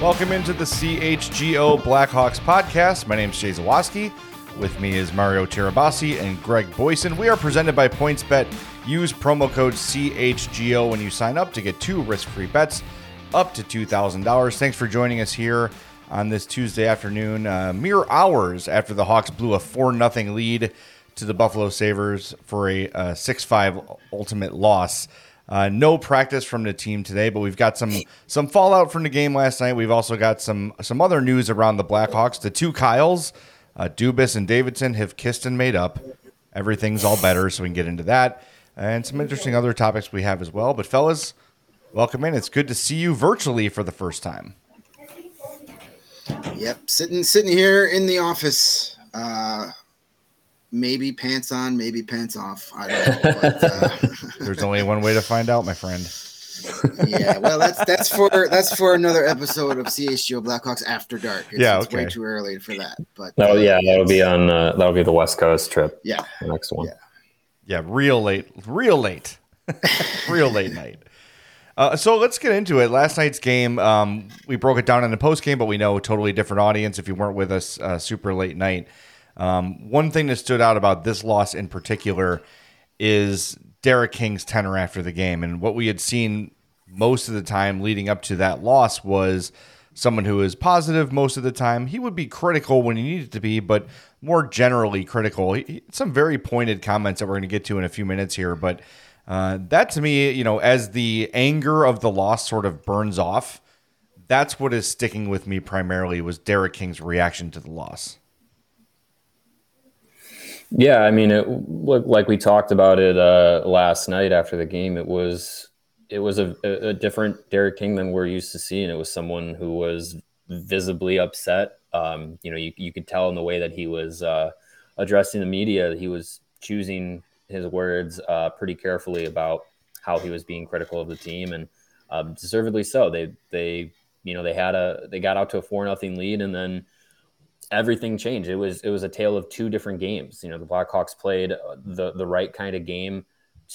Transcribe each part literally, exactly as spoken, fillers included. Welcome into the C H G O Blackhawks podcast. My name is Jay Zawaski. With me is Mario Tirabassi and Greg Boyson. We are presented by PointsBet. Use promo code C H G O when you sign up to get two risk-free bets up to two thousand dollars. Thanks for joining us here on this Tuesday afternoon, uh, mere hours after the Hawks blew a four nothing lead to the Buffalo Sabres for a uh, six five ultimate loss. Uh, no practice from the team today, but we've got some some fallout from the game last night. We've also got some some other news around the Blackhawks. The two Kyles, uh, Dubis and Davidson, have kissed and made up. Everything's all better, so we can get into that. And some interesting other topics we have as well. But fellas, welcome in. It's good to see you virtually for the first time. Yep, sitting sitting here in the office. Uh Maybe pants on, maybe pants off. I don't know. But, uh, there's only one way to find out, my friend. Yeah, well, that's that's for that's for another episode of C H G O Blackhawks After Dark. It's, yeah, okay. It's way too early for that. But oh, uh, yeah, that'll be on. Uh, that'll be the West Coast trip. Yeah, the next one. Yeah, yeah real late, real late, real late night. Uh, so let's get into it. Last night's game, um, we broke it down in the post game, but we know totally different audience. If you weren't with us, uh, super late night. Um, one thing that stood out about this loss in particular is Derek King's tenor after the game. And what we had seen most of the time leading up to that loss was someone who is positive most of the time. He would be critical when he needed to be, but more generally critical. He, he, some very pointed comments that we're going to get to in a few minutes here. But uh, that to me, you know, as the anger of the loss sort of burns off, that's what is sticking with me primarily was Derek King's reaction to the loss. Yeah, I mean, it, like we talked about it uh, last night after the game, it was it was a, a different Derek King than we're used to seeing. It was someone who was visibly upset. Um, you know, you, you could tell in the way that he was uh, addressing the media. He was choosing his words uh, pretty carefully about how he was being critical of the team, and uh, deservedly so. They they you know they had a they got out to a four nothing lead, and then everything changed. It was it was a tale of two different games. You know, the Blackhawks played the the right kind of game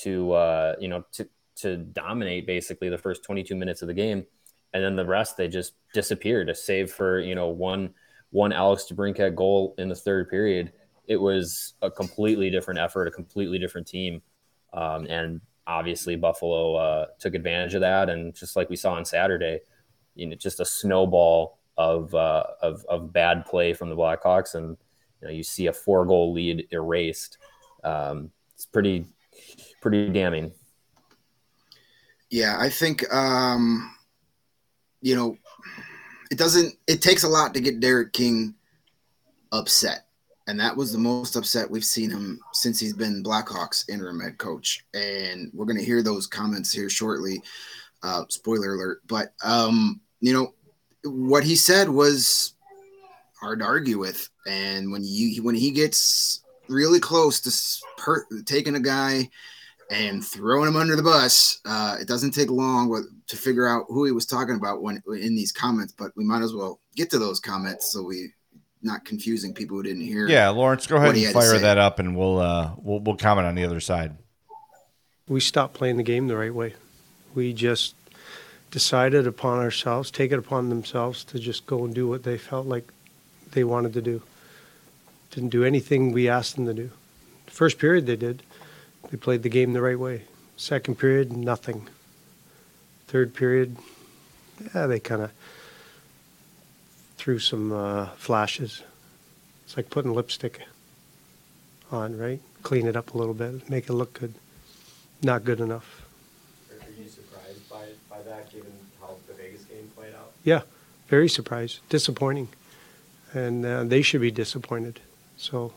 to uh, you know to to dominate basically the first twenty-two minutes of the game, and then the rest they just disappeared. A save for you know one one Alex DeBrincat goal in the third period. It was a completely different effort, a completely different team, um, and obviously Buffalo uh, took advantage of that. And just like we saw on Saturday, you know, just a snowball of uh of of bad play from the Blackhawks, and you know you see a four goal lead erased. Um it's pretty pretty damning. Yeah, I think um you know it doesn't it takes a lot to get Derek King upset, and that was the most upset we've seen him since he's been Blackhawks interim head coach, and we're going to hear those comments here shortly. Uh spoiler alert, but um you know what he said was hard to argue with, and when you when he gets really close to per, taking a guy and throwing him under the bus, uh, it doesn't take long with, to figure out who he was talking about when in these comments. But we might as well get to those comments so we not confusing people who didn't hear. Yeah, Lawrence, go ahead and fire that up, and we'll uh, we'll we'll comment on the other side. We stopped playing the game the right way. We just decided upon ourselves, take it upon themselves to just go and do what they felt like they wanted to do. Didn't do anything we asked them to do. First period they did. They played the game the right way. Second period, nothing. Third period, yeah, they kind of threw some uh, flashes. It's like putting lipstick on, right? Clean it up a little bit, make it look good. Not good enough. That given how the Vegas game played out? Yeah, very surprised, disappointing, and uh, they should be disappointed. So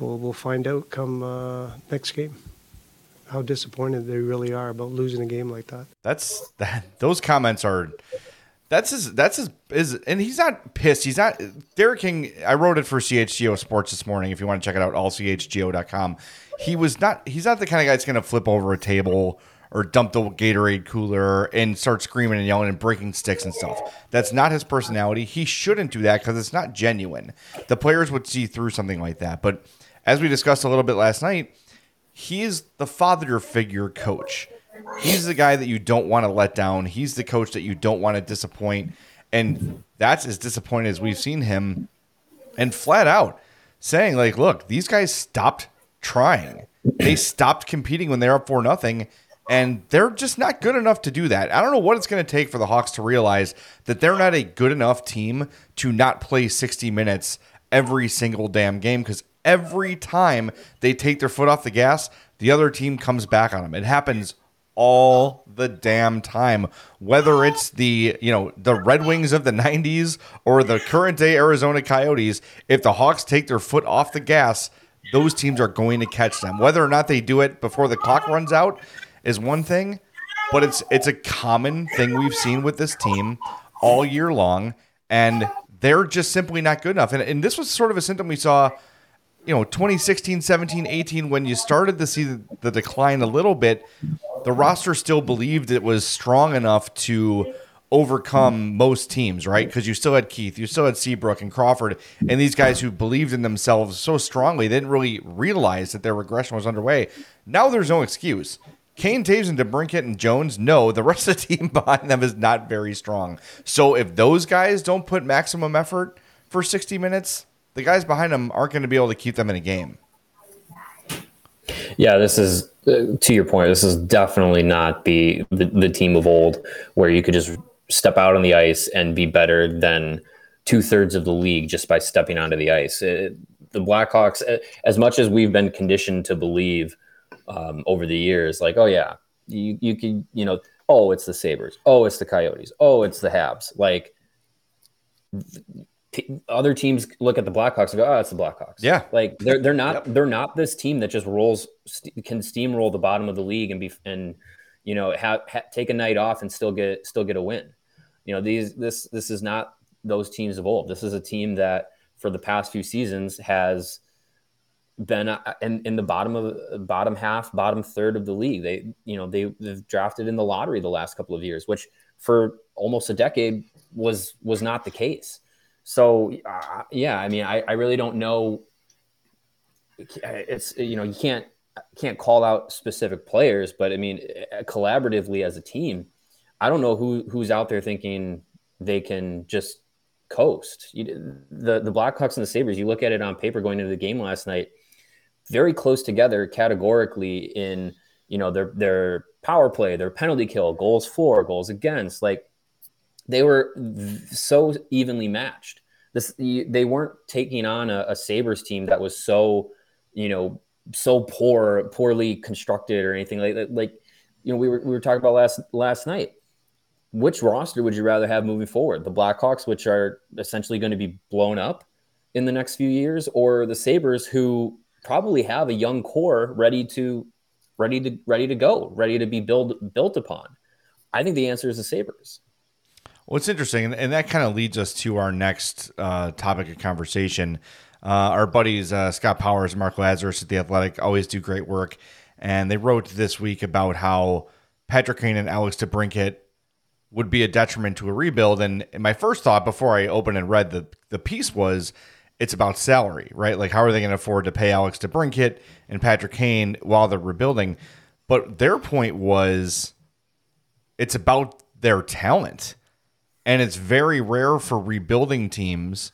we'll we'll find out come uh, next game how disappointed they really are about losing a game like that. That's that. Those comments are. That's his. That's his. Is and he's not pissed. He's not. Derek King. I wrote it for C H G O Sports this morning. If you want to check it out, all c h g o dot com. He was not. He's not the kind of guy that's going to flip over a table or dump the Gatorade cooler and start screaming and yelling and breaking sticks and stuff. That's not his personality. He shouldn't do that because it's not genuine. The players would see through something like that. But as we discussed a little bit last night, he is the father figure coach. He's the guy that you don't want to let down. He's the coach that you don't want to disappoint. And that's as disappointed as we've seen him. And flat out saying, like, look, these guys stopped trying. They stopped competing when they're up for nothing. And they're just not good enough to do that. I don't know what it's going to take for the Hawks to realize that they're not a good enough team to not play sixty minutes every single damn game. Because every time they take their foot off the gas, the other team comes back on them. It happens all the damn time, whether it's the, you know, the Red Wings of the nineties or the current day Arizona Coyotes. If the Hawks take their foot off the gas, those teams are going to catch them. Whether or not they do it before the clock runs out is one thing, but it's it's a common thing we've seen with this team all year long, and they're just simply not good enough. And, and this was sort of a symptom we saw, you know, twenty sixteen, seventeen, eighteen, when you started to see the, the decline a little bit. The roster still believed it was strong enough to overcome most teams, right? Because you still had Keith, you still had Seabrook and Crawford, and these guys who believed in themselves so strongly, they didn't really realize that their regression was underway. Now there's no excuse. Kane, Toews, and DeBrincat and Jones, no, the rest of the team behind them is not very strong. So if those guys don't put maximum effort for sixty minutes, the guys behind them aren't going to be able to keep them in a game. Yeah, this is, uh, to your point, this is definitely not the, the the team of old where you could just step out on the ice and be better than two-thirds of the league just by stepping onto the ice. It, the Blackhawks, as much as we've been conditioned to believe um, over the years, like, oh, yeah, you, you can, you know, oh, it's the Sabres. Oh, it's the Coyotes. Oh, it's the Habs. Like, th- other teams look at the Blackhawks and go, oh, it's the Blackhawks. Yeah. Like they're, they're not, yep. they're not this team that just rolls, st- can steamroll the bottom of the league and be, and, you know, have, ha- take a night off and still get, still get a win. You know, these, this, this is not those teams of old. This is a team that for the past few seasons has been uh, in, in the bottom of bottom half, bottom third of the league. They, you know, they, they've drafted in the lottery the last couple of years, which for almost a decade was, was not the case. So, uh, yeah, I mean, I, I really don't know. It's, you know, you can't can't call out specific players, but I mean, collaboratively as a team, I don't know who who's out there thinking they can just coast. You, the, the Blackhawks and the Sabres, you look at it on paper going into the game last night, very close together categorically in, you know, their their power play, their penalty kill, goals for, goals against, like, they were so evenly matched. This, they weren't taking on a, a Sabres team that was so, you know, so poor, poorly constructed or anything like that. Like, you know, we were we were talking about last last night. Which roster would you rather have moving forward? The Blackhawks, which are essentially going to be blown up in the next few years, or the Sabres, who probably have a young core ready to ready to ready to go, ready to be built built upon? I think the answer is the Sabres. What's interesting, and, and that kind of leads us to our next uh, topic of conversation. Uh, our buddies uh, Scott Powers and Mark Lazarus at The Athletic always do great work, and they wrote this week about how Patrick Kane and Alex DeBrincat would be a detriment to a rebuild. And my first thought before I opened and read the, the piece was, it's about salary, right? Like, how are they going to afford to pay Alex DeBrincat and Patrick Kane while they're rebuilding? But their point was, it's about their talent. And it's very rare for rebuilding teams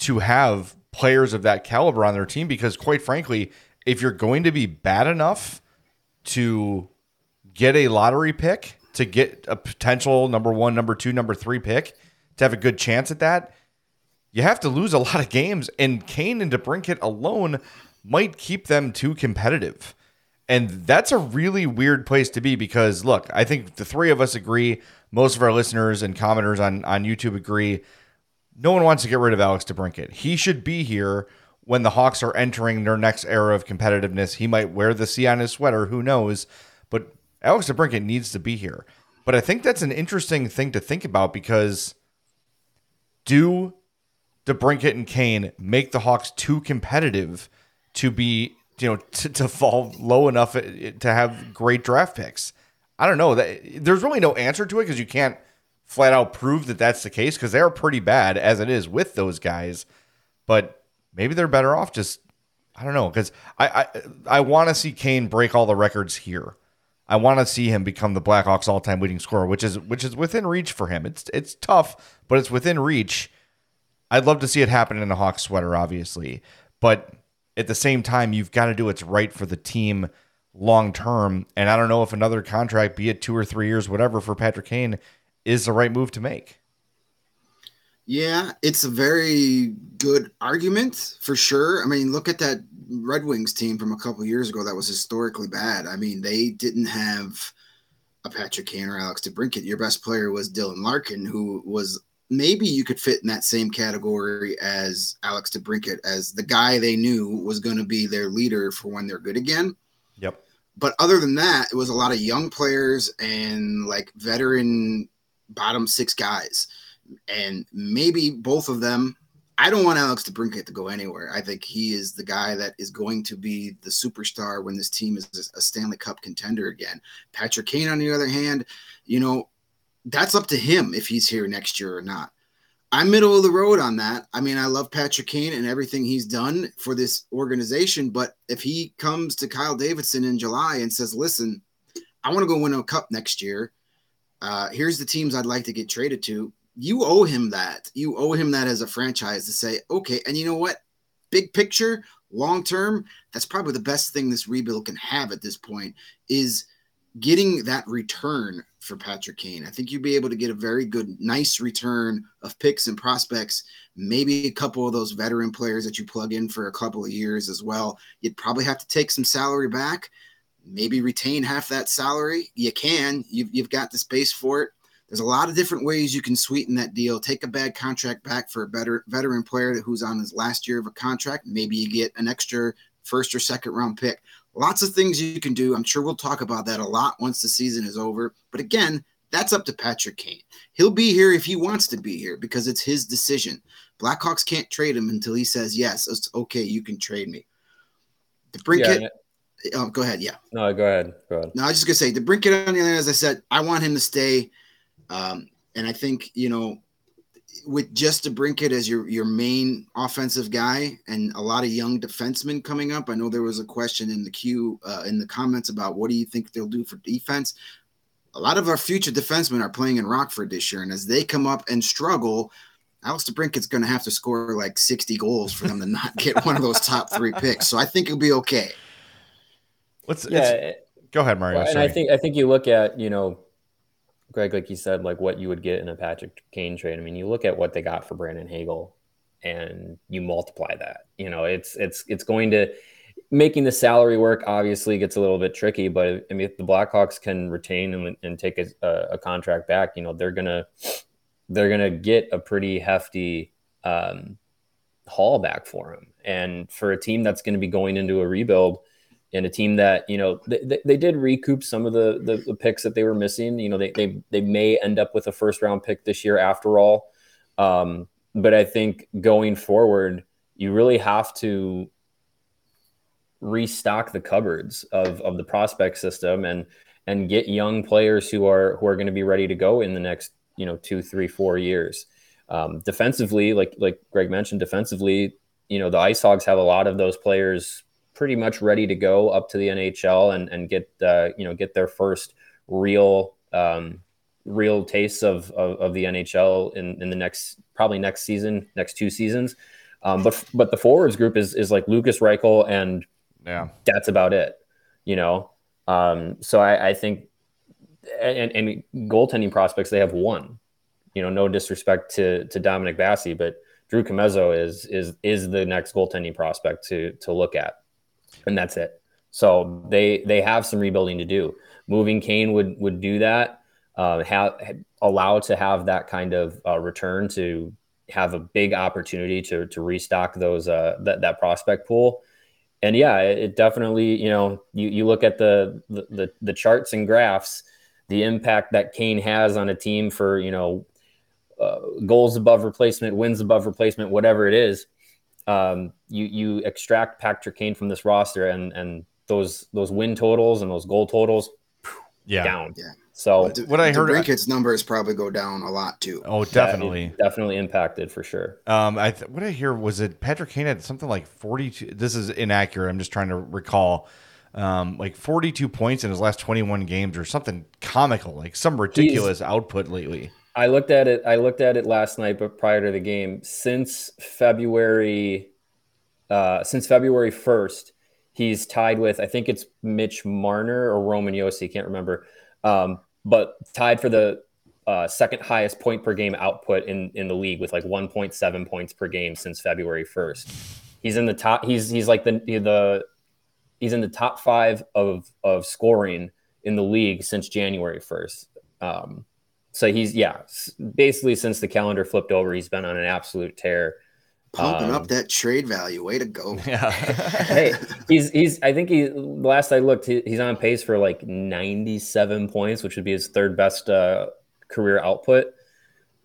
to have players of that caliber on their team because, quite frankly, if you're going to be bad enough to get a lottery pick, to get a potential number one, number two, number three pick, to have a good chance at that, you have to lose a lot of games. And Kane and DeBrincat alone might keep them too competitive. And that's a really weird place to be because, look, I think the three of us agree most of our listeners and commenters on, on YouTube agree, no one wants to get rid of Alex DeBrincat. He should be here when the Hawks are entering their next era of competitiveness. He might wear the C on his sweater, who knows? But Alex DeBrincat needs to be here. But I think that's an interesting thing to think about, because do DeBrincat and Kane make the Hawks too competitive to be, you know, to, to fall low enough to have great draft picks? I don't know. There's really no answer to it, because you can't flat out prove that that's the case, because they are pretty bad as it is with those guys. But maybe they're better off just, I don't know, because I I, I want to see Kane break all the records here. I want to see him become the Blackhawks all-time leading scorer, which is which is within reach for him. It's it's tough, but it's within reach. I'd love to see it happen in a Hawks sweater, obviously. But at the same time, you've got to do what's right for the team long-term. And I don't know if another contract, be it two or three years, whatever, for Patrick Kane is the right move to make. Yeah, it's a very good argument for sure. I mean, look at that Red Wings team from a couple of years ago that was historically bad. I mean, they didn't have a Patrick Kane or Alex DeBrincat. Your best player was Dylan Larkin, who was maybe you could fit in that same category as Alex DeBrincat, as the guy they knew was going to be their leader for when they're good again. Yep. But other than that, it was a lot of young players and like veteran bottom six guys. And maybe both of them. I don't want Alex DeBrincat to go anywhere. I think he is the guy that is going to be the superstar when this team is a Stanley Cup contender again. Patrick Kane, on the other hand, you know, that's up to him if he's here next year or not. I'm middle of the road on that. I mean, I love Patrick Kane and everything he's done for this organization, but if he comes to Kyle Davidson in July and says, listen, I want to go win a cup next year. Uh, here's the teams I'd like to get traded to. You owe him that. You owe him that as a franchise to say, okay, and you know what? Big picture, long-term, that's probably the best thing this rebuild can have at this point, is getting that return for Patrick Kane. I think you'd be able to get a very good, nice return of picks and prospects, maybe a couple of those veteran players that you plug in for a couple of years as well. You'd probably have to take some salary back, maybe retain half that salary. You can. You've, you've got the space for it. There's a lot of different ways you can sweeten that deal. Take a bad contract back for a better veteran player who's on his last year of a contract. Maybe you get an extra first or second round pick. Lots of things you can do. I'm sure we'll talk about that a lot once the season is over. But again, that's up to Patrick Kane. He'll be here if he wants to be here, because it's his decision. Blackhawks can't trade him until he says, yes, it's okay, you can trade me. DeBrincat. Yeah, yeah. Oh, go ahead. Yeah. No, go ahead. Go ahead. No, I was just going to say, DeBrincat, on the other hand, as I said, I want him to stay. Um, and I think, you know, with just DeBrincat as your, your main offensive guy and a lot of young defensemen coming up, I know there was a question in the queue, uh, in the comments about what do you think they'll do for defense? A lot of our future defensemen are playing in Rockford this year, and as they come up and struggle, Alex DeBrincat's going to have to score like sixty goals for them to not get one of those top three picks. So I think it'll be okay. Let's, yeah, go ahead, Mario. Well, and I think, I think you look at, you know, Greg, like you said, like what you would get in a Patrick Kane trade. I mean, you look at what they got for Brandon Hagel and you multiply that. You know, it's it's it's going to – making the salary work obviously gets a little bit tricky, but I mean, if the Blackhawks can retain and, and take a, a contract back, you know, they're going to they're gonna get a pretty hefty um, haul back for him. And for a team that's going to be going into a rebuild – and a team that, you know, they, they did recoup some of the, the the picks that they were missing. You know, they they they may end up with a first round pick this year after all. Um, but I think going forward, you really have to restock the cupboards of of the prospect system and and get young players who are who are going to be ready to go in the next, you know, two, three, four years. Um, defensively, like like Greg mentioned, defensively, you know, the IceHogs have a lot of those players pretty much ready to go up to the N H L and, and get, uh, you know, get their first real, um, real taste of, of, of the N H L in, in the next, probably next season, next two seasons. Um, but, but the forwards group is, is like Lucas Reichel, and yeah, that's about it, you know? Um, so I, I think, and, and goaltending prospects, they have one, you know, no disrespect to, to Dominic Bassi, but Drew Comezzo is, is, is the next goaltending prospect to, to look at. And that's it. So they they have some rebuilding to do. Moving Kane would would do that. uh, ha- allowed to have that kind of uh, return to have a big opportunity to to restock those uh, that that prospect pool. And yeah, it, it definitely, you know, you, you look at the, the the the charts and graphs, the impact that Kane has on a team for, you know, uh, goals above replacement, wins above replacement, whatever it is. Um, you you extract Patrick Kane from this roster, and and those those win totals and those goal totals, yeah, down. Yeah. So well, what I heard, DeBrincat's numbers probably go down a lot too. Oh, definitely, yeah, definitely impacted for sure. Um, I th- what I hear was that Patrick Kane had something like forty-two. This is inaccurate. I'm just trying to recall, um, like forty-two points in his last twenty-one games or something comical, like some ridiculous He's, output lately. I looked at it. I looked at it last night, but prior to the game, since February, uh, since February first, he's tied with, I think it's Mitch Marner or Roman Josi, can't remember. Um, but tied for the uh, second highest point per game output in, in the league with like one point seven points per game since February first. He's in the top. He's he's like the the he's in the top five of of scoring in the league since January first. Um, so he's yeah, basically since the calendar flipped over, he's been on an absolute tear. Pumping um, up that trade value. Way to go. Yeah. Hey, he's, he's, I think he, last I looked, he, he's on pace for like ninety-seven points, which would be his third best uh, career output.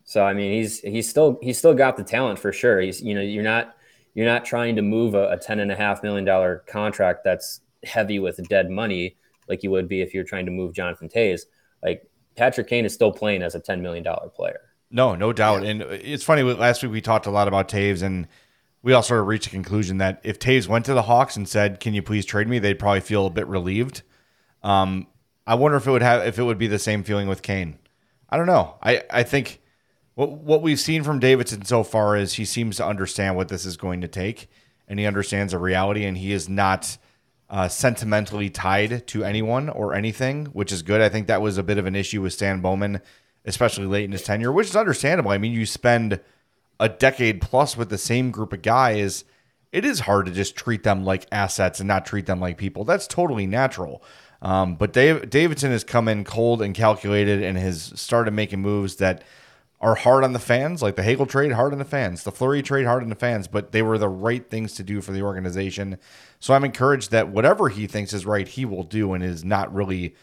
So, I mean, he's, he's still, he's still got the talent for sure. He's, you know, you're not, you're not trying to move a, a ten and a half million dollars contract that's heavy with dead money, like you would be if you're trying to move Jonathan Toews. Like Patrick Kane is still playing as a ten million dollars player. No, no doubt. And it's funny, last week we talked a lot about Toews, and we all sort of reached a conclusion that if Toews went to the Hawks and said, "Can you please trade me?" they'd probably feel a bit relieved. Um, I wonder if it would have if it would be the same feeling with Kane. I don't know. I, I think what what we've seen from Davidson so far is he seems to understand what this is going to take, and he understands the reality, and he is not uh, sentimentally tied to anyone or anything, which is good. I think that was a bit of an issue with Stan Bowman, especially late in his tenure, which is understandable. I mean, you spend a decade plus with the same group of guys. It is hard to just treat them like assets and not treat them like people. That's totally natural. Um, but Dave, Davidson has come in cold and calculated and has started making moves that are hard on the fans, like the Hagel trade, hard on the fans, the Fleury trade, hard on the fans, but they were the right things to do for the organization. So I'm encouraged that whatever he thinks is right, he will do, and is not really...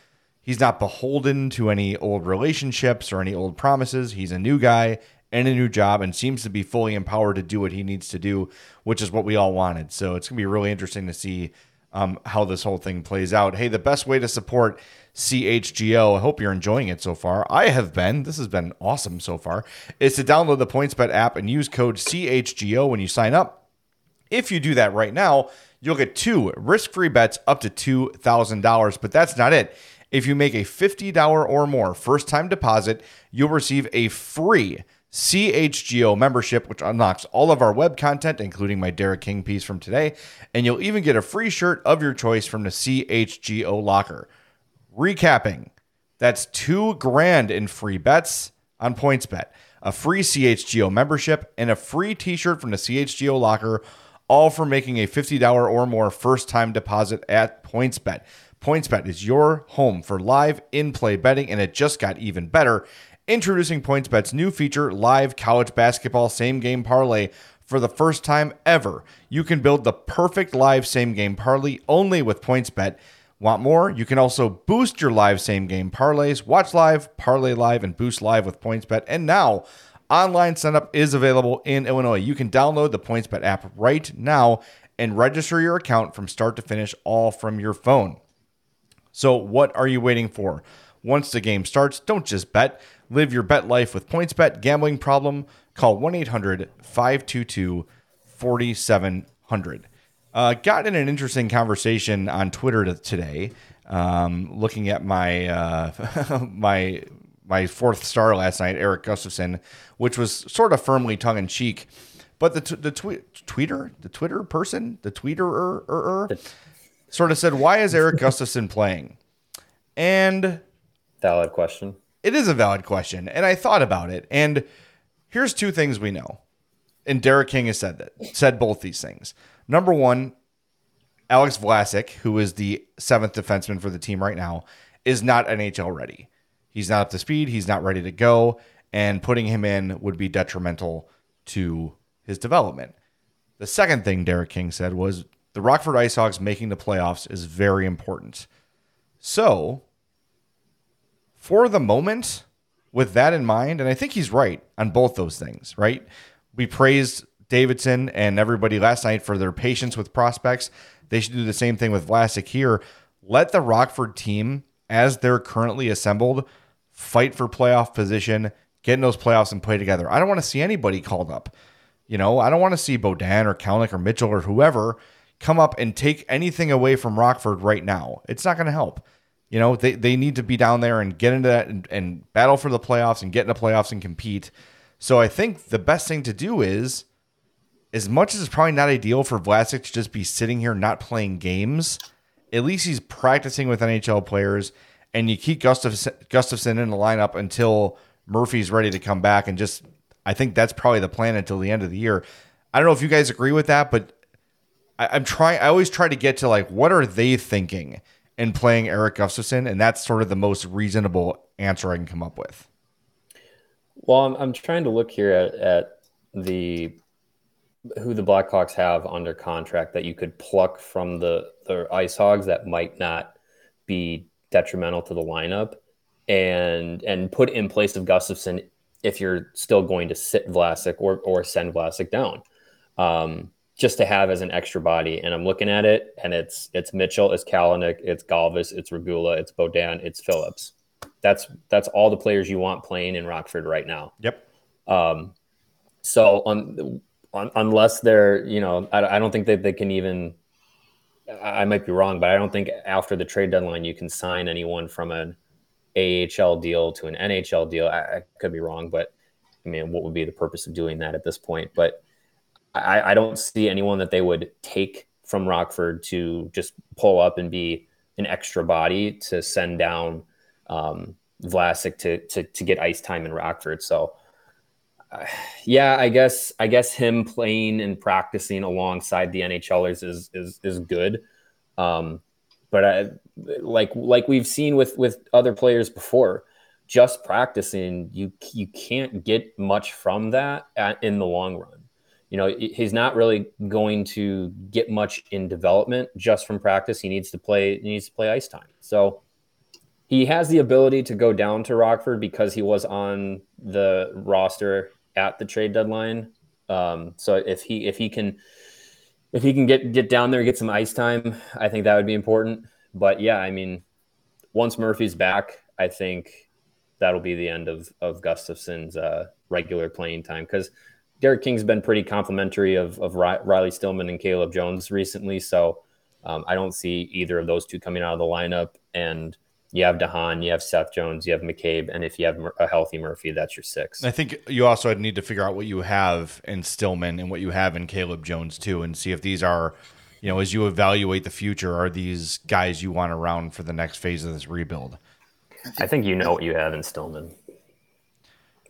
He's not beholden to any old relationships or any old promises. He's a new guy and a new job, and seems to be fully empowered to do what he needs to do, which is what we all wanted. So it's going to be really interesting to see um, how this whole thing plays out. Hey, the best way to support C H G O, I hope you're enjoying it so far. I have been. This has been awesome so far, is to download the PointsBet app and use code C H G O when you sign up. If you do that right now, you'll get two risk-free bets up to two thousand dollars, but that's not it. If you make a fifty dollars or more first-time deposit, you'll receive a free C H G O membership, which unlocks all of our web content, including my Derek King piece from today, and you'll even get a free shirt of your choice from the C H G O locker. Recapping, that's two grand in free bets on PointsBet, a free C H G O membership, and a free t-shirt from the C H G O locker, all for making a fifty dollars or more first-time deposit at PointsBet. PointsBet is your home for live in-play betting, and it just got even better. Introducing PointsBet's new feature, live college basketball same-game parlay. For the first time ever, you can build the perfect live same-game parlay only with PointsBet. Want more? You can also boost your live same-game parlays. Watch live, parlay live, and boost live with PointsBet. And now, online sign-up is available in Illinois. You can download the PointsBet app right now and register your account from start to finish, all from your phone. So what are you waiting for? Once the game starts, don't just bet. Live your bet life with PointsBet. Gambling problem? Call one eight hundred five two two four seven zero zero. Uh, got in an interesting conversation on Twitter today, um, looking at my uh, my my fourth star last night, Erik Gustafsson, which was sort of firmly tongue-in-cheek. But the t- the tw- tweeter, the Twitter person, the tweeter-er-er-er? Sort of said, why is Erik Gustafsson playing? And valid question. It is a valid question. And I thought about it. And here's two things we know. And Derek King has said that, said both these things. Number one, Alex Vlasic, who is the seventh defenseman for the team right now, is not N H L ready. He's not up to speed. He's not ready to go. And putting him in would be detrimental to his development. The second thing Derek King said was the Rockford IceHogs making the playoffs is very important. So for the moment, with that in mind, and I think he's right on both those things, right? We praised Davidson and everybody last night for their patience with prospects. They should do the same thing with Vlasic here. Let the Rockford team, as they're currently assembled, fight for playoff position, get in those playoffs and play together. I don't want to see anybody called up. You know, I don't want to see Beaudin or Kalnick or Mitchell or whoever come up and take anything away from Rockford right now. It's not going to help. You know, they, they need to be down there and get into that and, and battle for the playoffs and get in the playoffs and compete. So I think the best thing to do is, as much as it's probably not ideal for Vlasic to just be sitting here not playing games, at least he's practicing with N H L players, and you keep Gustaf- Gustafsson in the lineup until Murphy's ready to come back. And just, I think that's probably the plan until the end of the year. I don't know if you guys agree with that, but I, I'm trying, I always try to get to like, what are they thinking in playing Erik Gustafsson? And that's sort of the most reasonable answer I can come up with. Well, I'm, I'm trying to look here at, at the, who the Blackhawks have under contract that you could pluck from the, the IceHogs that might not be detrimental to the lineup, and and put in place of Gustafsson if you're still going to sit Vlasic or or send Vlasic down, um, just to have as an extra body. And I'm looking at it, and it's it's Mitchell, it's Kalnick, it's Galvas, it's Regula, it's Beaudin, it's Phillips. That's that's all the players you want playing in Rockford right now. Yep. Um, so on. Unless they're, you know, I don't think that they can even, I might be wrong, but I don't think after the trade deadline you can sign anyone from an A H L deal to an N H L deal. I could be wrong, but I mean, what would be the purpose of doing that at this point? But I, I don't see anyone that they would take from Rockford to just pull up and be an extra body to send down um, Vlasic to, to, to get ice time in Rockford. So Uh, yeah, I guess I guess him playing and practicing alongside the NHLers is is is good, um, but I, like like we've seen with, with other players before, just practicing you you can't get much from that at, in the long run. You know, he's not really going to get much in development just from practice. He needs to play. He needs to play ice time. So he has the ability to go down to Rockford because he was on the roster at the trade deadline. Um, so if he, if he can, if he can get, get down there, get some ice time, I think that would be important. But yeah, I mean, once Murphy's back, I think that'll be the end of, of Gustafsson's uh, regular playing time. Cause Derek King's been pretty complimentary of, of Riley Stillman and Caleb Jones recently. So um, I don't see either of those two coming out of the lineup. And you have DeHaan, you have Seth Jones, you have McCabe, and if you have a healthy Murphy, that's your six. I think you also need to figure out what you have in Stillman and what you have in Caleb Jones, too, and see if these are, you know, as you evaluate the future, are these guys you want around for the next phase of this rebuild? I think you know what you have in Stillman,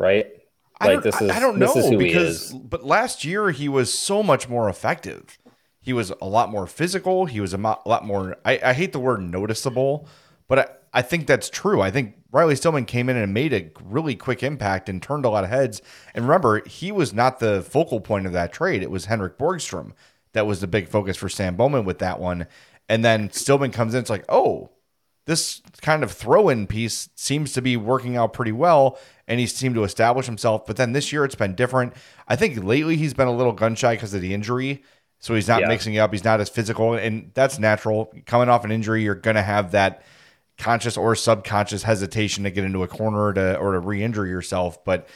right? Like I don't, this is, I don't know, this is who because, he is. But last year he was so much more effective. He was a lot more physical. He was a lot more, I, I hate the word noticeable, but I, I think that's true. I think Riley Stillman came in and made a really quick impact and turned a lot of heads. And remember, he was not the focal point of that trade. It was Henrik Borgstrom that was the big focus for Sam Bowman with that one. And then Stillman comes in. It's like, oh, this kind of throw-in piece seems to be working out pretty well. And he seemed to establish himself. But then this year it's been different. I think lately he's been a little gun-shy because of the injury. So he's not yeah. mixing up. He's not as physical. And that's natural. Coming off an injury, you're going to have that conscious or subconscious hesitation to get into a corner or to, or to re-injure yourself. But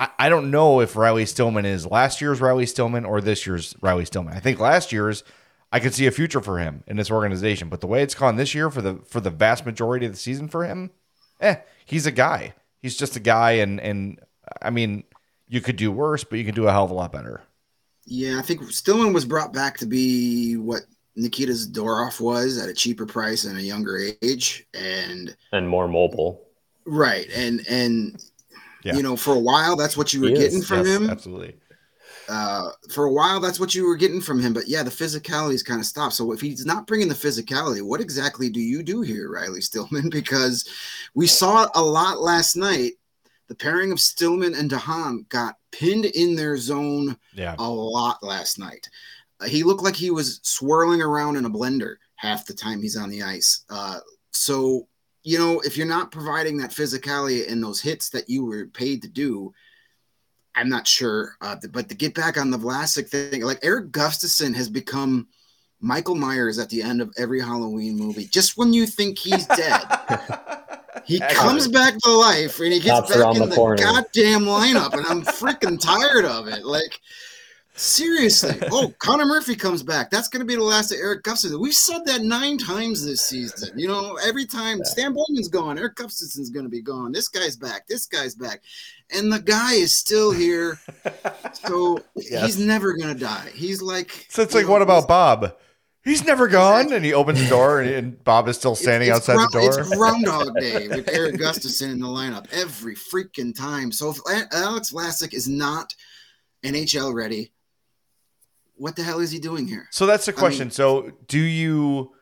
I, I don't know if Riley Stillman is last year's Riley Stillman or this year's Riley Stillman. I think last year's, I could see a future for him in this organization, but the way it's gone this year for the, for the vast majority of the season for him, eh, he's a guy. He's just a guy. And, and I mean, you could do worse, but you can do a hell of a lot better. Yeah. I think Stillman was brought back to be what Nikita Zadorov was at a cheaper price and a younger age and and more mobile. Right. And and yeah. you know, for a while that's what you were he getting is. from yes, him. Absolutely. uh, for a while, that's what you were getting from him. But yeah, the physicality's kind of stopped. So if he's not bringing the physicality, what exactly do you do here, Riley Stillman? Because we saw a lot last night. The pairing of Stillman and DeHaan got pinned in their zone yeah. a lot last night. Uh, he looked like he was swirling around in a blender half the time he's on the ice. Uh, so, you know, if you're not providing that physicality and those hits that you were paid to do, I'm not sure. Uh, but to get back on the Vlasic thing, like Erik Gustafsson has become Michael Myers at the end of every Halloween movie. Just when you think he's dead, he Excellent. comes back to life and he gets Pops back in the, the goddamn lineup. And I'm freaking tired of it. Like, seriously. Oh, Connor Murphy comes back. That's going to be the last of Erik Gustafsson. We've said that nine times this season. You know, every time yeah. Stan Bowman's gone, Erik Gustafsson's going to be gone. This guy's back. This guy's back. And the guy is still here. So yes. he's never going to die. He's like. So it's like, know, what about Bob? He's never gone. And he opens the door and, and Bob is still standing it's, it's outside ground, the door. It's Groundhog Day with Erik Gustafsson in the lineup every freaking time. So if Alex Vlasic is not N H L ready, what the hell is he doing here? So that's the question. I mean, so do you,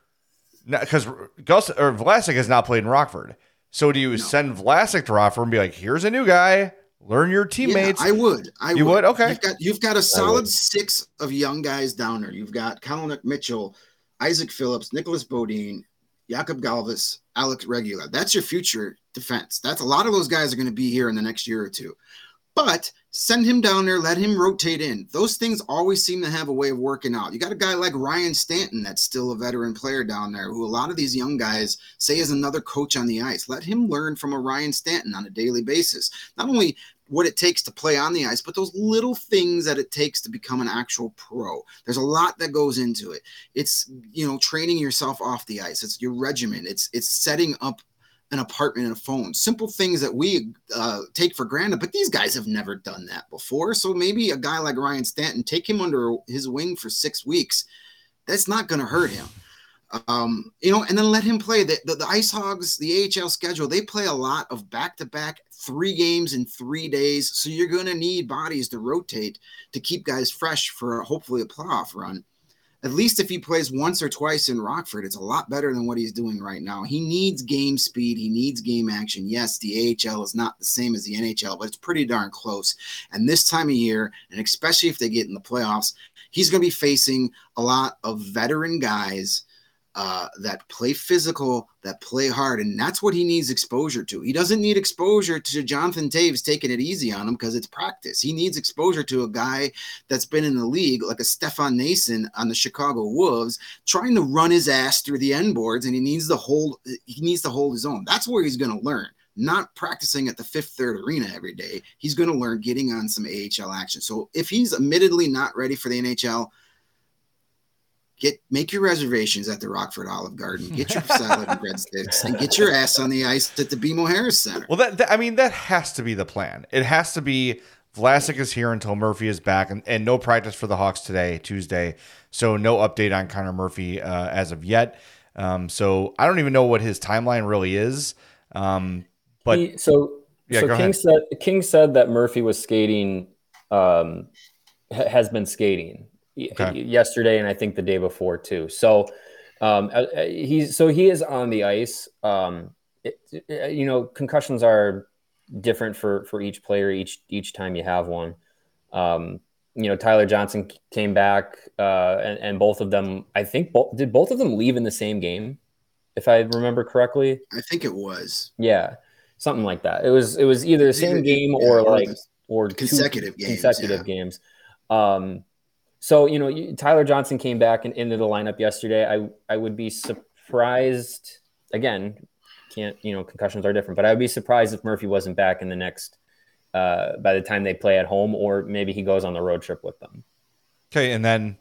because Gus or Vlasic has not played in Rockford. So do you no. send Vlasic to Rockford and be like, here's a new guy, learn your teammates? Yeah, I would. I you would. would. Okay. You've got, you've got a solid six of young guys down there. You've got Kalnick, Mitchell, Isaac Phillips, Nicolas Beaudin, Jakub Galvas, Alec Regula. That's your future defense. That's a lot of those guys are going to be here in the next year or two. But send him down there, let him rotate in. Those things always seem to have a way of working out. You got a guy like Ryan Stanton that's still a veteran player down there who a lot of these young guys say is another coach on the ice. Let him learn from a Ryan Stanton on a daily basis. Not only what it takes to play on the ice, but those little things that it takes to become an actual pro. There's a lot that goes into it. It's, you know, training yourself off the ice. It's your regimen. It's it's setting up an apartment and a phone, simple things that we uh, take for granted, but these guys have never done that before. So maybe a guy like Ryan Stanton, take him under his wing for six weeks. That's not going to hurt him. Um, you know, and then let him play the, the, the IceHogs, the A H L schedule. They play a lot of back-to-back three games in three days. So you're going to need bodies to rotate to keep guys fresh for hopefully a playoff run. At least if he plays once or twice in Rockford, it's a lot better than what he's doing right now. He needs game speed. He needs game action. Yes, the A H L is not the same as the N H L, but it's pretty darn close. And this time of year, and especially if they get in the playoffs, he's going to be facing a lot of veteran guys uh, that play physical, that play hard, and that's what he needs exposure to. He doesn't need exposure to Jonathan Toews taking it easy on him because it's practice. He needs exposure to a guy that's been in the league, like a Stefan Nason on the Chicago Wolves, trying to run his ass through the end boards, and he needs to hold he needs to hold his own. That's where he's going to learn. Not practicing at the Fifth Third Arena every day. He's going to learn getting on some A H L action. So if he's admittedly not ready for the N H L, Get make your reservations at the Rockford Olive Garden. Get your salad and breadsticks, and get your ass on the ice at the BMO Harris Center. Well, that, that I mean, that has to be the plan. It has to be Vlasic is here until Murphy is back, and, and no practice for the Hawks today, Tuesday. So no update on Connor Murphy uh, as of yet. Um, so I don't even know what his timeline really is. Um, but he, so yeah, so King ahead. said King said that Murphy was skating, um, has been skating. Okay. Yesterday and I think the day before too. So um, he's so he is on the ice. Um, it, it, you know, concussions are different for for each player each each time you have one. Um, you know, Tyler Johnson came back uh, and, and both of them. I think both did both of them leave in the same game, if I remember correctly. I think it was yeah, something like that. It was it was either the same either, game yeah, or like or consecutive two games, consecutive yeah. games. Um, So, you know, Tyler Johnson came back and into the lineup yesterday. I, I would be surprised, again, can't, you know, concussions are different, but I would be surprised if Murphy wasn't back in the next, uh, by the time they play at home, or maybe he goes on the road trip with them. Okay. And then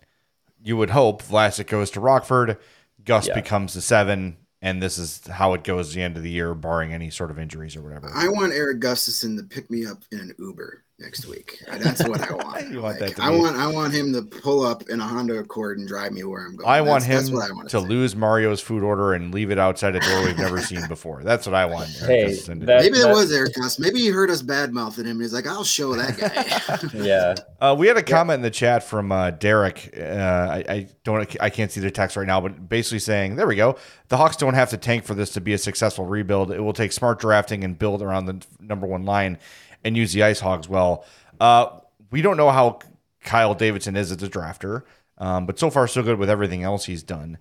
you would hope Vlasic goes to Rockford, Gus yeah. becomes the seven, and this is how it goes at the end of the year, barring any sort of injuries or whatever. I want Erik Gustafsson to pick me up in an Uber next week. That's what I want. You want like, that to I be. want I want him to pull up in a Honda Accord and drive me where I'm going. I that's, want him that's what I want to, to lose Mario's food order and leave it outside a door we've never seen before. That's what I want. Hey, that, maybe that, that was Erik Gustafsson. Maybe he heard us bad mouthing him. He's like, I'll show that guy. Yeah. Uh, we had a comment in the chat from uh, Derek. Uh, I, I don't I can't see the text right now, but basically saying, there we go. The Hawks don't have to tank for this to be a successful rebuild. It will take smart drafting and build around the number one line and use the IceHogs well. Uh, we don't know how Kyle Davidson is as a drafter, um, but so far so good with everything else he's done.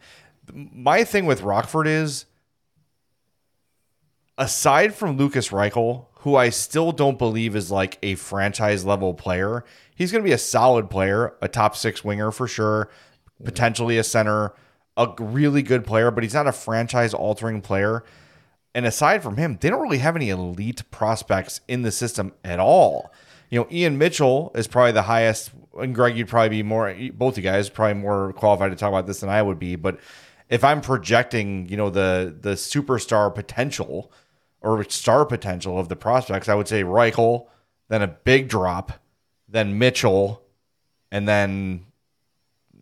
My thing with Rockford is, aside from Lucas Reichel, who I still don't believe is like a franchise-level player, he's going to be a solid player, a top-six winger for sure, potentially a center, a really good player, but he's not a franchise-altering player. And aside from him, they don't really have any elite prospects in the system at all. You know, Ian Mitchell is probably the highest, and Greg, you'd probably be more, both you guys, probably more qualified to talk about this than I would be. But if I'm projecting, you know, the the superstar potential or star potential of the prospects, I would say Reichel, then a big drop, then Mitchell, and then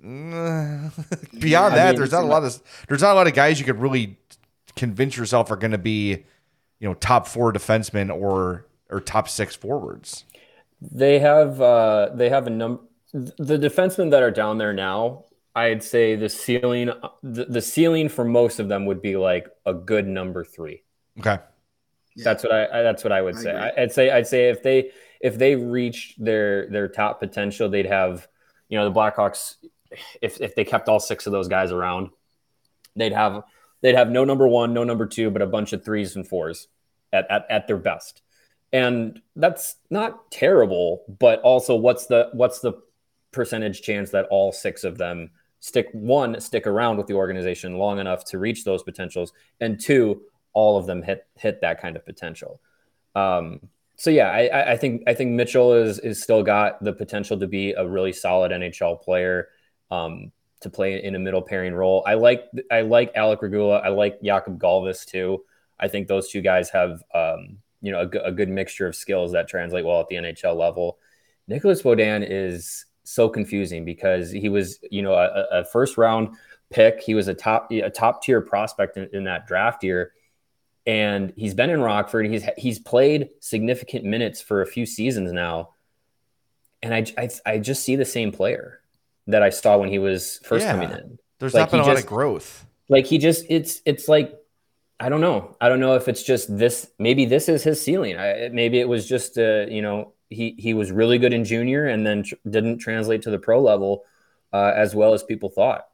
uh, beyond yeah, that, I mean, there's not a lot of there's not a lot of guys you could really convince yourself are going to be, you know, top four defensemen or or top six forwards. They have uh, they have a number. The defensemen that are down there now, I'd say the ceiling the, the ceiling for most of them would be like a good number three. Okay, yeah. that's what I, I that's what I would I say. I, I'd say I'd say if they if they reached their their top potential, they'd have, you know, the Blackhawks. If if they kept all six of those guys around, they'd have. They'd have no number one, no number two, but a bunch of threes and fours at, at, at their best. And that's not terrible, but also what's the what's the percentage chance that all six of them stick, one, stick around with the organization long enough to reach those potentials, and two, all of them hit hit that kind of potential. Um, so yeah, I, I think I think Mitchell is is still got the potential to be a really solid N H L player. Um to play in a middle pairing role. I like I like Alec Regula. I like Jakub Galvas too. I think those two guys have um, you know a, a good mixture of skills that translate well at the N H L level. Nicolas Beaudin is so confusing because he was you know a, a first round pick. He was a top a top tier prospect in, in that draft year, and he's been in Rockford. He's he's played significant minutes for a few seasons now, and I I, I just see the same player that I saw when he was first yeah, coming in. There's like not been a just, lot of growth. Like he just, it's, it's like, I don't know. I don't know if it's just this, maybe this is his ceiling. I, maybe it was just, uh, you know, he, he was really good in junior and then tr- didn't translate to the pro level uh, as well as people thought.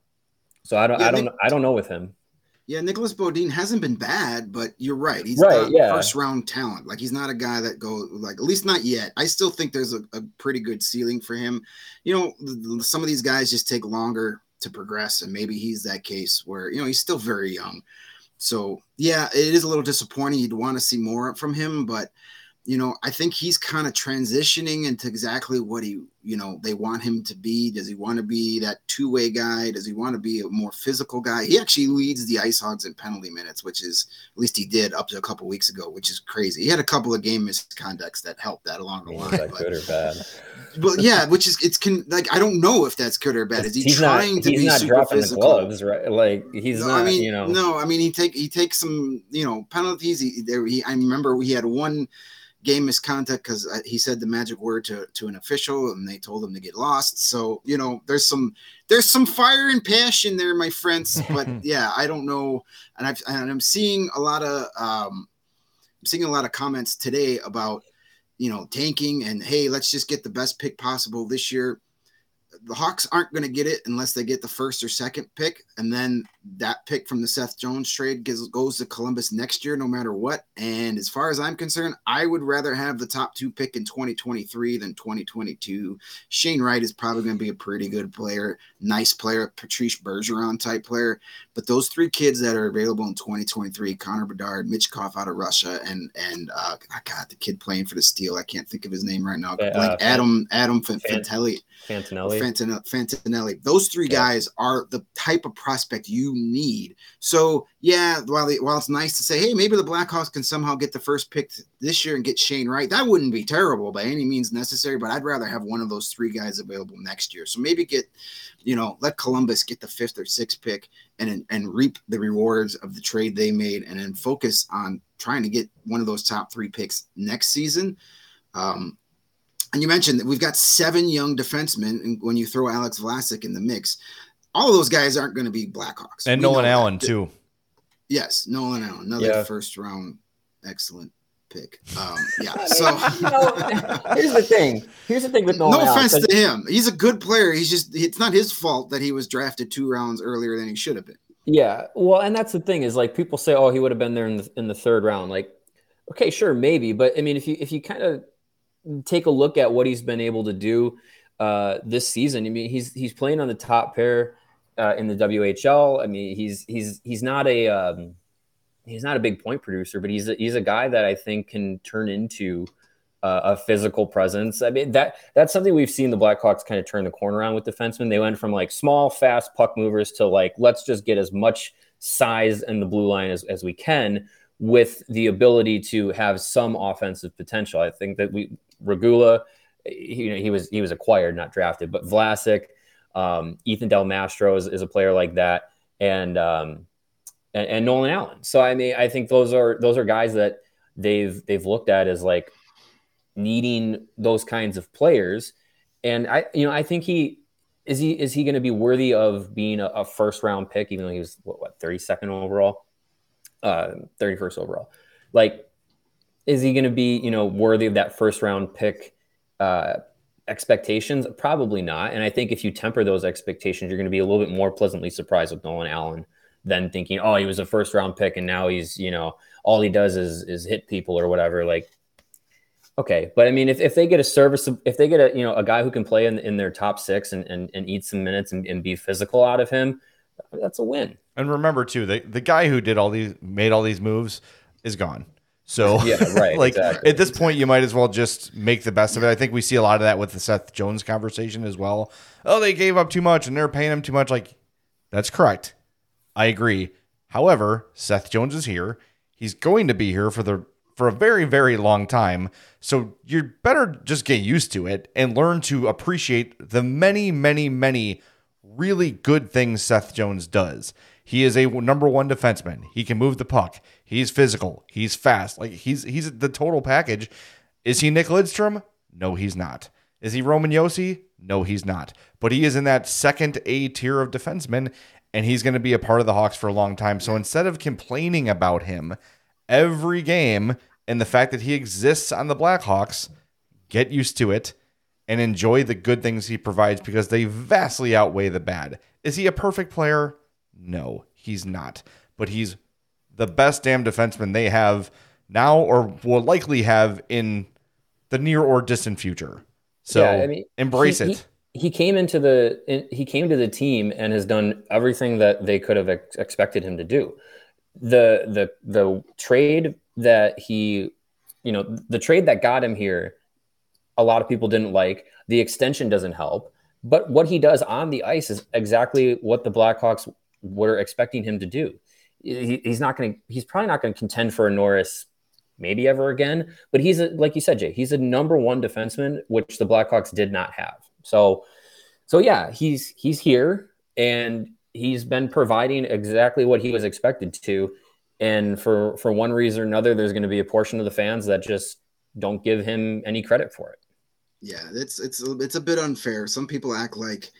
So I don't, yeah, I don't, Nic- I don't know with him. Yeah. Nicolas Beaudin hasn't been bad, but you're right. He's right, not yeah. first round talent. Like he's not a guy that go like, at least not yet. I still think there's a, a pretty good ceiling for him. You know, some of these guys just take longer to progress. And maybe he's that case where, you know, he's still very young. So yeah, it is a little disappointing. You'd want to see more from him, but you know, I think he's kind of transitioning into exactly what he, you know, they want him to be. Does he want to be that two-way guy? Does he want to be a more physical guy? He actually leads the IceHogs in penalty minutes, which is, at least he did up to a couple weeks ago, which is crazy. He had a couple of game misconducts that helped that along the line. Is that but, good or bad? Well, yeah, which is, it's can like, I don't know if that's good or bad. Is he he's trying not, to be super dropping physical? The gloves, right? Like he's no, not, I mean, you know. No, I mean, he take, he takes some, you know, penalties. He, there, he, I remember we had one game misconduct because he said the magic word to, to an official and they told him to get lost. So, you know, there's some there's some fire and passion there, my friends. But yeah, I don't know. And I've and I'm seeing a lot of um I'm seeing a lot of comments today about, you know, tanking and hey, let's just get the best pick possible this year. The Hawks aren't going to get it unless they get the first or second pick. And then that pick from the Seth Jones trade gives, goes to Columbus next year, no matter what. And as far as I'm concerned, I would rather have the top two pick in twenty twenty-three than twenty twenty-two. Shane Wright is probably going to be a pretty good player, nice player, Patrice Bergeron type player. But those three kids that are available in twenty twenty-three, Connor Bedard, Mitchkov out of Russia, and, and uh, I got the kid playing for the Steel. I can't think of his name right now. But, like uh, Adam, Adam Fantelli. Fantinelli. Fantinelli. Those three yeah. guys are the type of prospect you need. So, yeah, while the, while it's nice to say, hey, maybe the Blackhawks can somehow get the first pick this year and get Shane Wright, that wouldn't be terrible by any means necessary, but I'd rather have one of those three guys available next year. So maybe get, you know, let Columbus get the fifth or sixth pick and and reap the rewards of the trade they made and then focus on trying to get one of those top three picks next season. Um And you mentioned that we've got seven young defensemen, and when you throw Alex Vlasic in the mix, all of those guys aren't going to be Blackhawks. And we Nolan Allan, that. too. Yes, Nolan Allan, another yeah. first-round excellent pick. Um, yeah, so... you know, here's the thing. Here's the thing with Nolan Allan. No offense Allen, to him. He's a good player. He's just, it's not his fault that he was drafted two rounds earlier than he should have been. Yeah, well, and that's the thing is, like, people say, oh, he would have been there in the, in the third round. Like, okay, sure, maybe. But, I mean, if you if you kind of... take a look at what he's been able to do uh, this season. I mean, he's he's playing on the top pair uh, in the W H L. I mean, he's he's he's not a um, he's not a big point producer, but he's a, he's a guy that I think can turn into uh, a physical presence. I mean, that that's something we've seen the Blackhawks kind of turn the corner on with defensemen. They went from like small, fast puck movers to like let's just get as much size in the blue line as, as we can, with the ability to have some offensive potential. I think that we. Regula, you know, he was he was acquired, not drafted. But Vlasic, um, Ethan Del Mastro is, is a player like that, and, um, and and Nolan Allan. So I mean, I think those are those are guys that they've they've looked at as like needing those kinds of players. And I you know I think he is he is he going to be worthy of being a, a first round pick, even though he was what, what thirty-second overall, uh, thirty-first overall, like. Is he going to be, you know, worthy of that first round pick uh, expectations? Probably not. And I think if you temper those expectations, you're going to be a little bit more pleasantly surprised with Nolan Allan than thinking, oh, he was a first round pick and now he's, you know, all he does is is hit people or whatever. Like, okay. But I mean, if, if they get a service, if they get a, you know, a guy who can play in, in their top six and, and, and eat some minutes and, and be physical out of him, that's a win. And remember too, the, the guy who did all these, made all these moves is gone. So yeah, right, like exactly. At this point, you might as well just make the best of it. I think we see a lot of that with the Seth Jones conversation as well. Oh, they gave up too much and they're paying him too much. Like, that's correct. I agree. However, Seth Jones is here. He's going to be here for the for a very, very long time. So you better just get used to it and learn to appreciate the many, many, many really good things Seth Jones does. He is a number one defenseman. He can move the puck. He's physical. He's fast. Like he's he's the total package. Is he Nick Lidstrom? No, he's not. Is he Roman Josi? No, he's not. But he is in that second A tier of defensemen, and he's going to be a part of the Hawks for a long time. So instead of complaining about him every game and the fact that he exists on the Blackhawks, get used to it and enjoy the good things he provides because they vastly outweigh the bad. Is he a perfect player? No, he's not. But he's the best damn defenseman they have now or will likely have in the near or distant future. So yeah, I mean, embrace he, it. He, he came into the he came to the team and has done everything that they could have ex- expected him to do. The the the trade that he you know, the trade that got him here, a lot of people didn't like. The extension doesn't help, but what he does on the ice is exactly what the Blackhawks were expecting him to do. He, he's not going to, he's probably not going to contend for a Norris maybe ever again, but he's a, like you said, Jay, he's a number one defenseman, which the Blackhawks did not have. So, so yeah, he's, he's here and he's been providing exactly what he was expected to. And for, for one reason or another, there's going to be a portion of the fans that just don't give him any credit for it. Yeah. It's, it's, it's a bit unfair. Some people act like,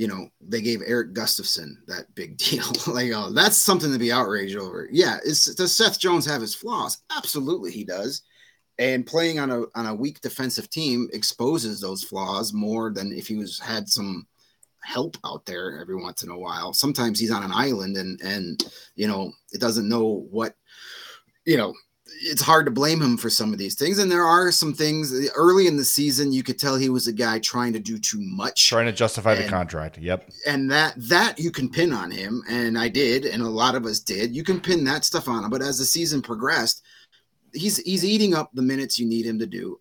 you know, they gave Erik Gustafsson that big deal. Like, oh, that's something to be outraged over. Yeah, is, does Seth Jones have his flaws? Absolutely, he does. And playing on a on a weak defensive team exposes those flaws more than if he was had some help out there every once in a while. Sometimes he's on an island and and you know it doesn't know what you know. It's hard to blame him for some of these things. And there are some things early in the season, you could tell he was a guy trying to do too much. Trying to justify and, the contract. Yep. And that, that you can pin on him. And I did. And a lot of us did. You can pin that stuff on him. But as the season progressed, he's, he's eating up the minutes you need him to do.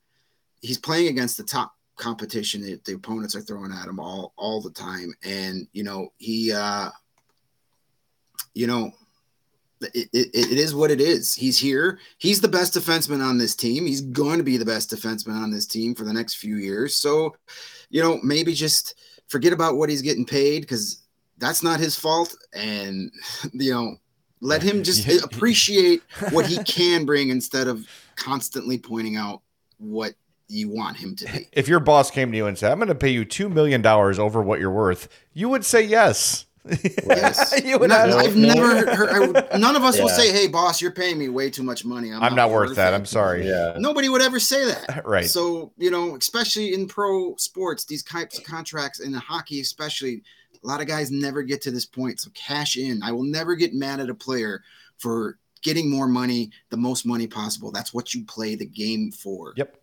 He's playing against the top competition that the opponents are throwing at him all, all the time. And, you know, he, uh, you know, it, it, it is what it is. He's here. He's the best defenseman on this team. He's going to be the best defenseman on this team for the next few years. So, you know, maybe just forget about what he's getting paid, because that's not his fault. And, you know, let him just appreciate what he can bring instead of constantly pointing out what you want him to be. If your boss came to you and said, I'm going to pay you two million dollars over what you're worth, you would say yes. Yes. you would not, not, I've no. never heard, I would, none of us yeah. will say, hey, boss, you're paying me way too much money. I'm, I'm not, not worth that. I'm sorry. Yeah. Nobody would ever say that. Right. So, you know, especially in pro sports, these types of contracts, in the hockey especially, a lot of guys never get to this point. So cash in. I will never get mad at a player for getting more money, the most money possible. That's what you play the game for. Yep.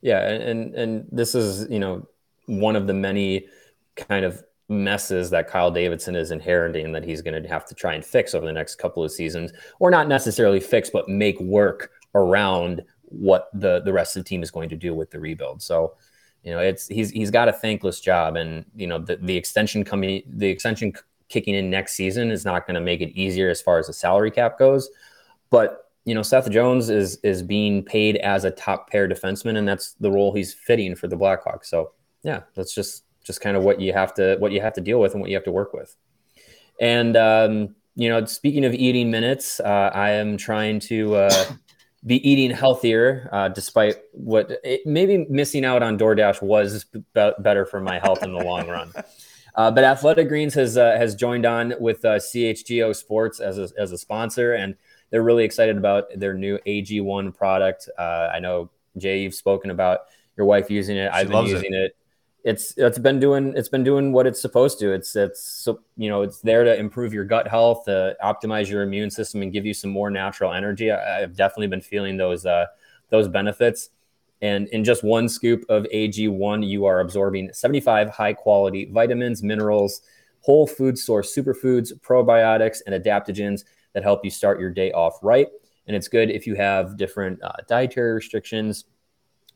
Yeah, and and this is, you know, one of the many kind of messes that Kyle Davidson is inheriting that he's going to have to try and fix over the next couple of seasons, or not necessarily fix, but make work around what the, the rest of the team is going to do with the rebuild. So, you know, it's he's he's got a thankless job, and you know the the extension coming the extension kicking in next season is not going to make it easier as far as the salary cap goes, but. You know, Seth Jones is is being paid as a top pair defenseman, and that's the role he's fitting for the Blackhawks. So, yeah, that's just just kind of what you have to what you have to deal with and what you have to work with. And um, you know, speaking of eating minutes, uh, I am trying to uh, be eating healthier, uh, despite what it, maybe missing out on DoorDash was be- better for my health in the long run. Uh, but Athletic Greens has uh, has joined on with uh, C H G O Sports as a, as a sponsor, and they're really excited about their new A G one product. Uh, I know, Jay, you've spoken about your wife using it. She I've been using it. it. It's it's been doing it's been doing what it's supposed to. It's it's you know it's there to improve your gut health, uh, optimize your immune system, and give you some more natural energy. I, I've definitely been feeling those uh, those benefits. And in just one scoop of A G one, you are absorbing seventy-five high quality vitamins, minerals, whole food source superfoods, probiotics, and adaptogens that help you start your day off right. And it's good if you have different uh, dietary restrictions,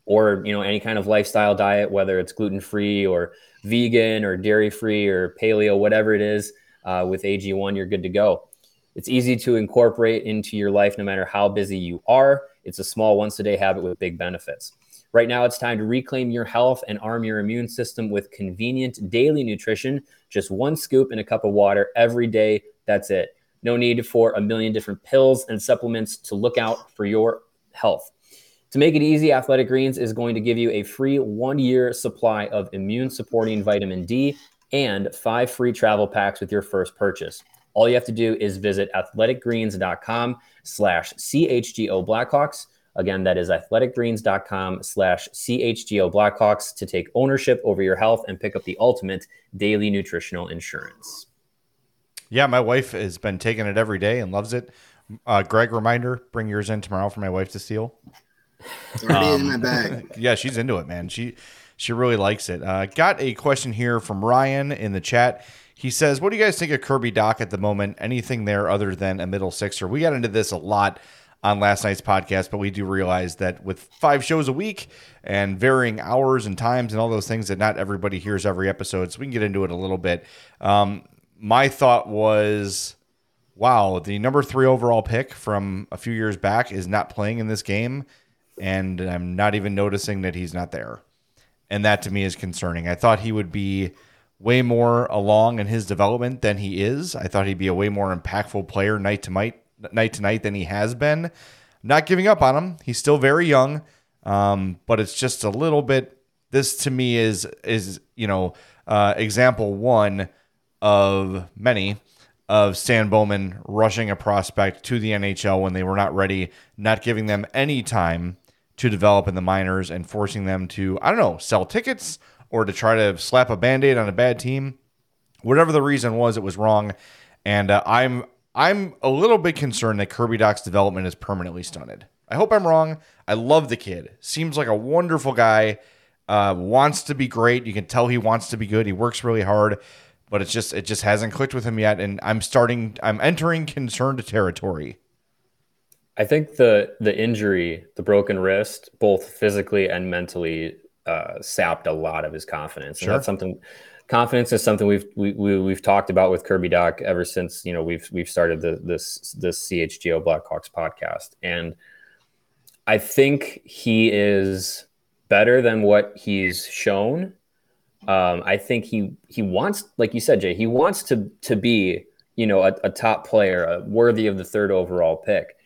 or you know any kind of lifestyle diet, whether it's gluten-free or vegan or dairy-free or paleo, whatever it is. Uh, with A G one, you're good to go. It's easy to incorporate into your life no matter how busy you are. It's a small once-a-day habit with big benefits. Right now, it's time to reclaim your health and arm your immune system with convenient daily nutrition. Just one scoop in a cup of water every day. That's it. No need for a million different pills and supplements to look out for your health. To make it easy, Athletic Greens is going to give you a free one-year supply of immune-supporting vitamin D and five free travel packs with your first purchase. All you have to do is visit athleticgreens.com slash CHGO Blackhawks. Again, that is athleticgreens.com slash CHGO Blackhawks to take ownership over your health and pick up the ultimate daily nutritional insurance. Yeah, my wife has been taking it every day and loves it. Uh, Greg, reminder, bring yours in tomorrow for my wife to steal. It's already um, in my bag. Yeah, she's into it, man. She she really likes it. Uh, got a question here from Ryan in the chat. He says, what do you guys think of Kirby Dach at the moment? Anything there other than a middle sixer? We got into this a lot on last night's podcast, but we do realize that with five shows a week and varying hours and times and all those things, that not everybody hears every episode, so we can get into it a little bit. Um My thought was, wow, the number three overall pick from a few years back is not playing in this game, and I'm not even noticing that he's not there. And that to me is concerning. I thought he would be way more along in his development than he is. I thought he'd be a way more impactful player night to night, night to night than he has been. I'm not giving up on him. He's still very young, um, but it's just a little bit. This to me is is you know uh, example one of many of Stan Bowman rushing a prospect to the N H L when they were not ready, not giving them any time to develop in the minors and forcing them to, I don't know, sell tickets or to try to slap a Band-Aid on a bad team. Whatever the reason was, it was wrong. And uh, I'm I'm a little bit concerned that Kirby Dach's development is permanently stunted. I hope I'm wrong. I love the kid. Seems like a wonderful guy. Uh, wants to be great. You can tell he wants to be good. He works really hard. But it's just it just hasn't clicked with him yet, and I'm starting I'm entering concerned territory. I think the the injury, the broken wrist, both physically and mentally uh, sapped a lot of his confidence. And sure. that's something. Confidence is something we've we, we we've talked about with Kirby Dach ever since you know we've we've started the, this this C H G O Blackhawks podcast, and I think he is better than what he's shown. Um, I think he he wants, like you said, Jay, he wants to to be you know a, a top player, a, worthy of the third overall pick.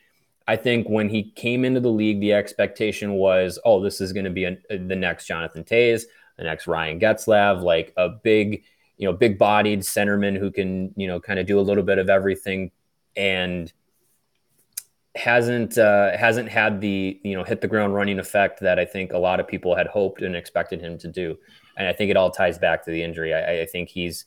I think when he came into the league, the expectation was, oh, this is going to be a, a, the next Jonathan Toews, the next Ryan Getzlav, like a big, you know, big-bodied centerman who can, you know, kind of do a little bit of everything, and hasn't uh, hasn't had the, you know, hit the ground running effect that I think a lot of people had hoped and expected him to do. And I think it all ties back to the injury. I, I think he's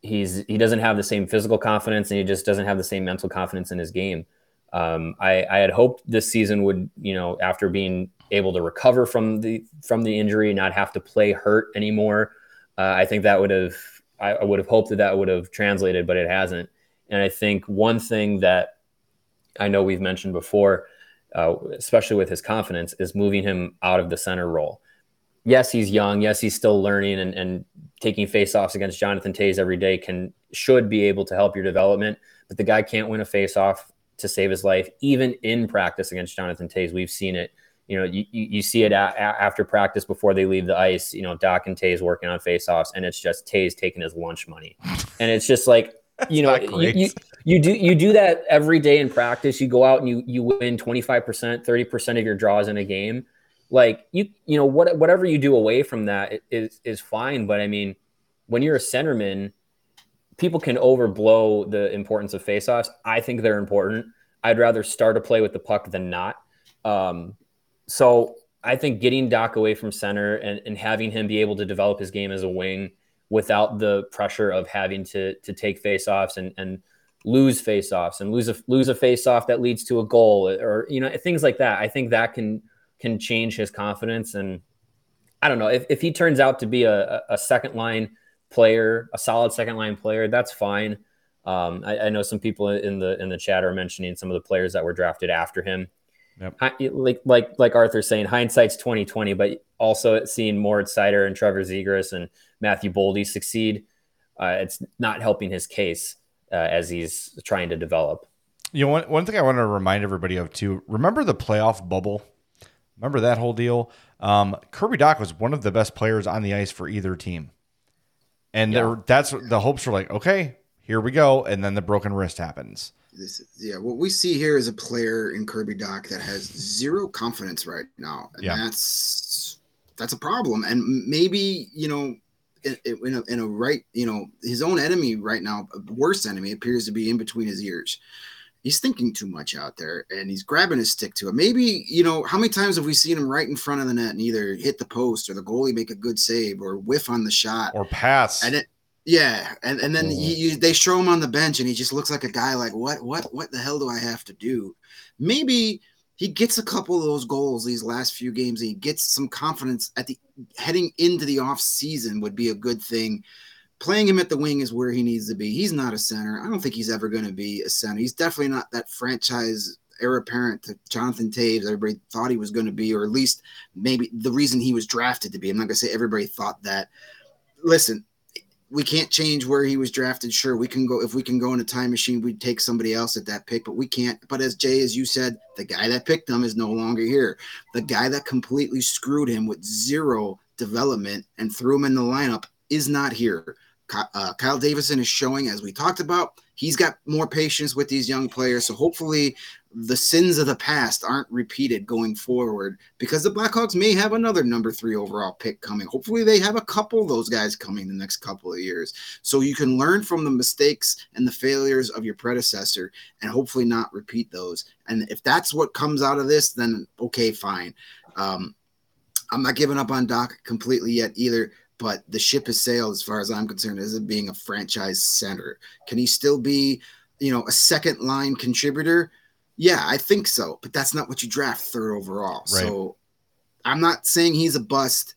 he's he doesn't have the same physical confidence, and he just doesn't have the same mental confidence in his game. Um, I, I had hoped this season would, you know, after being able to recover from the from the injury, not have to play hurt anymore. Uh, I think that would have I, I would have hoped that that would have translated, but it hasn't. And I think one thing that I know we've mentioned before, uh, especially with his confidence, is moving him out of the center role. Yes, he's young. Yes, he's still learning, and, and taking faceoffs against Jonathan Toews every day can should be able to help your development. But the guy can't win a faceoff to save his life, even in practice against Jonathan Toews. We've seen it. You know, you, you see it a- after practice before they leave the ice, you know, Dach and Toews working on faceoffs, and it's just Toews taking his lunch money. And it's just like, you know, you, you, you do you do that every day in practice. You go out and you you win twenty-five percent, thirty percent of your draws in a game. Like, you you know, what whatever you do away from that is is fine. But, I mean, when you're a centerman, people can overblow the importance of faceoffs. I think they're important. I'd rather start a play with the puck than not. Um So I think getting Dach away from center and, and having him be able to develop his game as a wing without the pressure of having to to take faceoffs and, and lose faceoffs and lose a lose a faceoff that leads to a goal, or, you know, things like that. I think that can can change his confidence. And I don't know, if, if he turns out to be a, a second line player, a solid second line player, that's fine. Um, I, I know some people in the in the chat are mentioning some of the players that were drafted after him. Yep. I, like like like Arthur's saying, hindsight's twenty twenty, but also seeing Moritz Seider and Trevor Zegras and Matthew Boldy succeed, uh, it's not helping his case uh, as he's trying to develop. You know, one, one thing I want to remind everybody of too, remember the playoff bubble? Remember that whole deal? Um, Kirby Dach was one of the best players on the ice for either team. And yeah. there, that's the hopes were like, okay, here we go. And then the broken wrist happens. This is, yeah, what we see here is a player in Kirby Dach that has zero confidence right now, and yeah. that's that's a problem. And maybe, you know, in, in, a, in a right, you know, his own enemy right now, worst enemy, appears to be in between his ears. He's thinking too much out there, and he's grabbing his stick to it. Maybe, you know, how many times have we seen him right in front of the net and either hit the post or the goalie make a good save or whiff on the shot or pass? And it, Yeah, and, and then you, you, they show him on the bench, and he just looks like a guy like, what what, what the hell do I have to do? Maybe he gets a couple of those goals these last few games, and he gets some confidence at the heading into the offseason would be a good thing. Playing him at the wing is where he needs to be. He's not a center. I don't think he's ever going to be a center. He's definitely not that franchise heir apparent to Jonathan Toews everybody thought he was going to be, or at least maybe the reason he was drafted to be. I'm not going to say everybody thought that. Listen, we can't change where he was drafted. Sure, we can go – if we can go in a time machine, we'd take somebody else at that pick, but we can't. But as Jay, as you said, the guy that picked him is no longer here. The guy that completely screwed him with zero development and threw him in the lineup is not here. Uh, Kyle Davidson is showing, as we talked about, he's got more patience with these young players, so hopefully the sins of the past aren't repeated going forward, because the Blackhawks may have another number three overall pick coming. Hopefully they have a couple of those guys coming the next couple of years, so you can learn from the mistakes and the failures of your predecessor and hopefully not repeat those. And if that's what comes out of this, then okay, fine. Um, I'm not giving up on Dach completely yet either. But the ship has sailed as far as I'm concerned, as it being a franchise center. Can he still be, you know, a second line contributor? Yeah, I think so. But that's not what you draft third overall. Right. So I'm not saying he's a bust.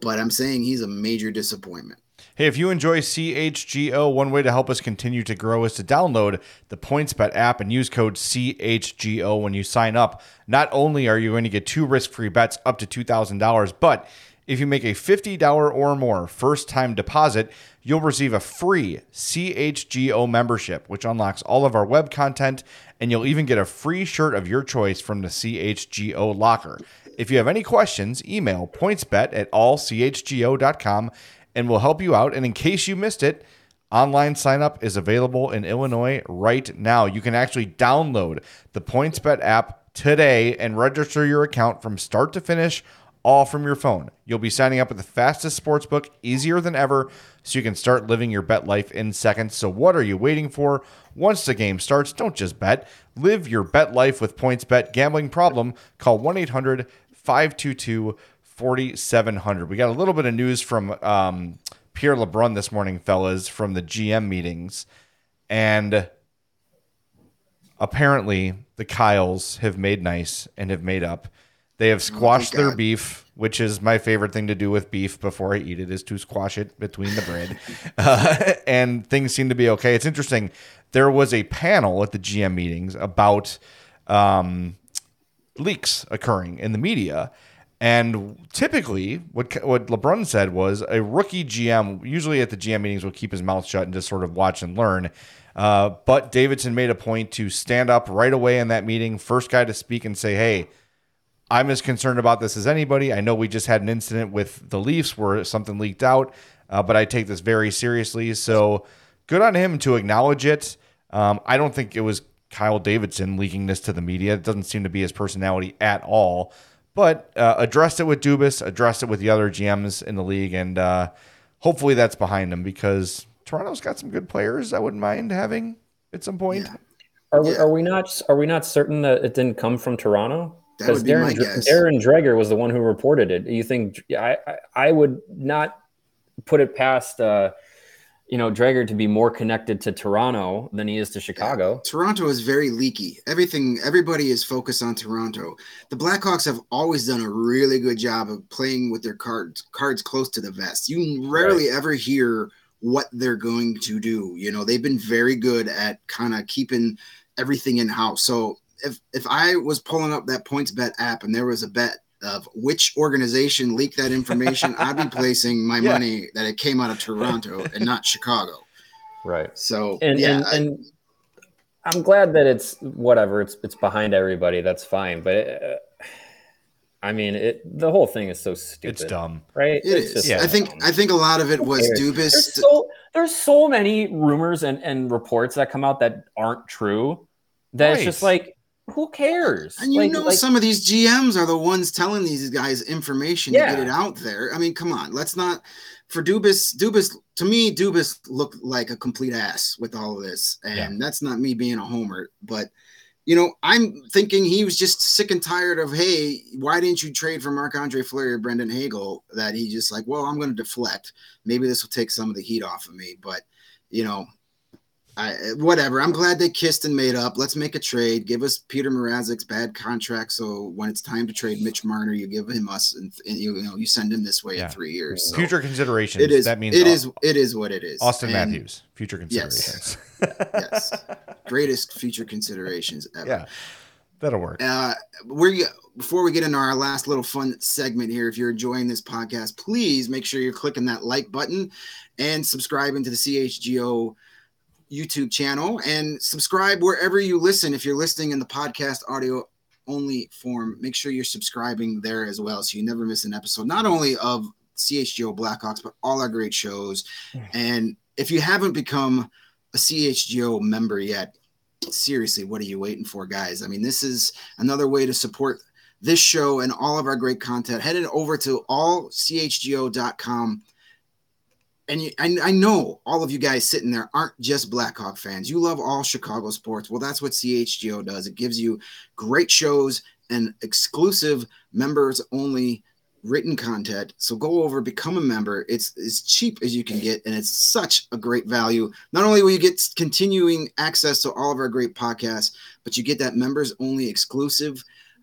but I'm saying he's a major disappointment. Hey, if you enjoy C H G O, one way to help us continue to grow is to download the PointsBet app and use code C H G O when you sign up. Not only are you going to get two risk-free bets up to two thousand dollars, but if you make a fifty dollars or more first-time deposit, you'll receive a free C H G O membership, which unlocks all of our web content, and you'll even get a free shirt of your choice from the C H G O locker. If you have any questions, email pointsbet at all c h g o dot com, and we'll help you out. And in case you missed it, online sign-up is available in Illinois right now. You can actually download the PointsBet app today and register your account from start to finish, all from your phone. You'll be signing up with the fastest sportsbook, easier than ever, so you can start living your bet life in seconds. So what are you waiting for? Once the game starts, don't just bet. Live your bet life with PointsBet. Gambling problem? Call one eight hundred five two two four seven zero zero. We got a little bit of news from um, Pierre LeBrun this morning, fellas, from the G M meetings. And apparently the Kyles have made nice and have made up. They have squashed oh their beef, which is my favorite thing to do with beef before I eat it, is to squash it between the bread. Uh, and things seem to be okay. It's interesting. There was a panel at the G M meetings about um, leaks occurring in the media. And typically what what LeBrun said was a rookie G M, usually at the G M meetings, will keep his mouth shut and just sort of watch and learn. Uh, but Davidson made a point to stand up right away in that meeting, first guy to speak and say, hey, I'm as concerned about this as anybody. I know we just had an incident with the Leafs where something leaked out, uh, but I take this very seriously. So good on him to acknowledge it. Um, I don't think it was Kyle Davidson leaking this to the media. It doesn't seem to be his personality at all, but uh, addressed it with Dubis, addressed it with the other G Ms in the league, and uh, hopefully that's behind him, because Toronto's got some good players I wouldn't mind having at some point. Yeah. Are we, yeah. are we not, are we not certain that it didn't come from Toronto? Because Darren, Darren Dreger was the one who reported it. You think I, I, I would not put it past, uh, you know, Dreger to be more connected to Toronto than he is to Chicago. Yeah. Toronto is very leaky. Everything, everybody is focused on Toronto. The Blackhawks have always done a really good job of playing with their cards, cards close to the vest. You rarely right. ever hear what they're going to do. You know, they've been very good at kind of keeping everything in house. So, If if I was pulling up that PointsBet app and there was a bet of which organization leaked that information, I'd be placing my yeah. money that it came out of Toronto and not Chicago. Right. So and, yeah, and, I, and I'm glad that it's whatever. It's it's behind everybody. That's fine. But it, uh, I mean, it the whole thing is so stupid. It's dumb, right? It it's is. Just yeah. I think dumb. I think a lot of it was Dubis. There's so, there's so many rumors and and reports that come out that aren't true. That right. it's just like. Who cares? And you like, know, like, some of these G Ms are the ones telling these guys information yeah. to get it out there. I mean, come on, let's not. For Dubis, Dubis to me, Dubis looked like a complete ass with all of this, and yeah. that's not me being a homer. But you know, I'm thinking he was just sick and tired of, hey, why didn't you trade for Marc-Andre Fleury or Brendan Hagel? That he just like, well, I'm going to deflect. Maybe this will take some of the heat off of me. But you know. I, whatever. I'm glad they kissed and made up. Let's make a trade. Give us Peter Mrazek's bad contract. So when it's time to trade Mitch Marner, you give him us, and, and you, you know you send him this way yeah. in three years. So future considerations. It is. That means it all, is. It is what it is. Austin and Matthews. Future considerations. Yes. yes. Greatest future considerations ever. Yeah. That'll work. Uh, we're before we get into our last little fun segment here. If you're enjoying this podcast, please make sure you're clicking that like button and subscribing to the C H G O YouTube channel, and subscribe wherever you listen. If you're listening in the podcast audio only form, make sure you're subscribing there as well, so you never miss an episode, not only of C H G O Blackhawks, but all our great shows. And if you haven't become a C H G O member yet, seriously, what are you waiting for, guys? I mean, this is another way to support this show and all of our great content. Headed over to all c h g o dot com. And you, I, I know all of you guys sitting there aren't just Blackhawk fans. You love all Chicago sports. Well, that's what C H G O does. It gives you great shows and exclusive members-only written content. So go over, become a member. It's as cheap as you can get, and it's such a great value. Not only will you get continuing access to all of our great podcasts, but you get that members-only exclusive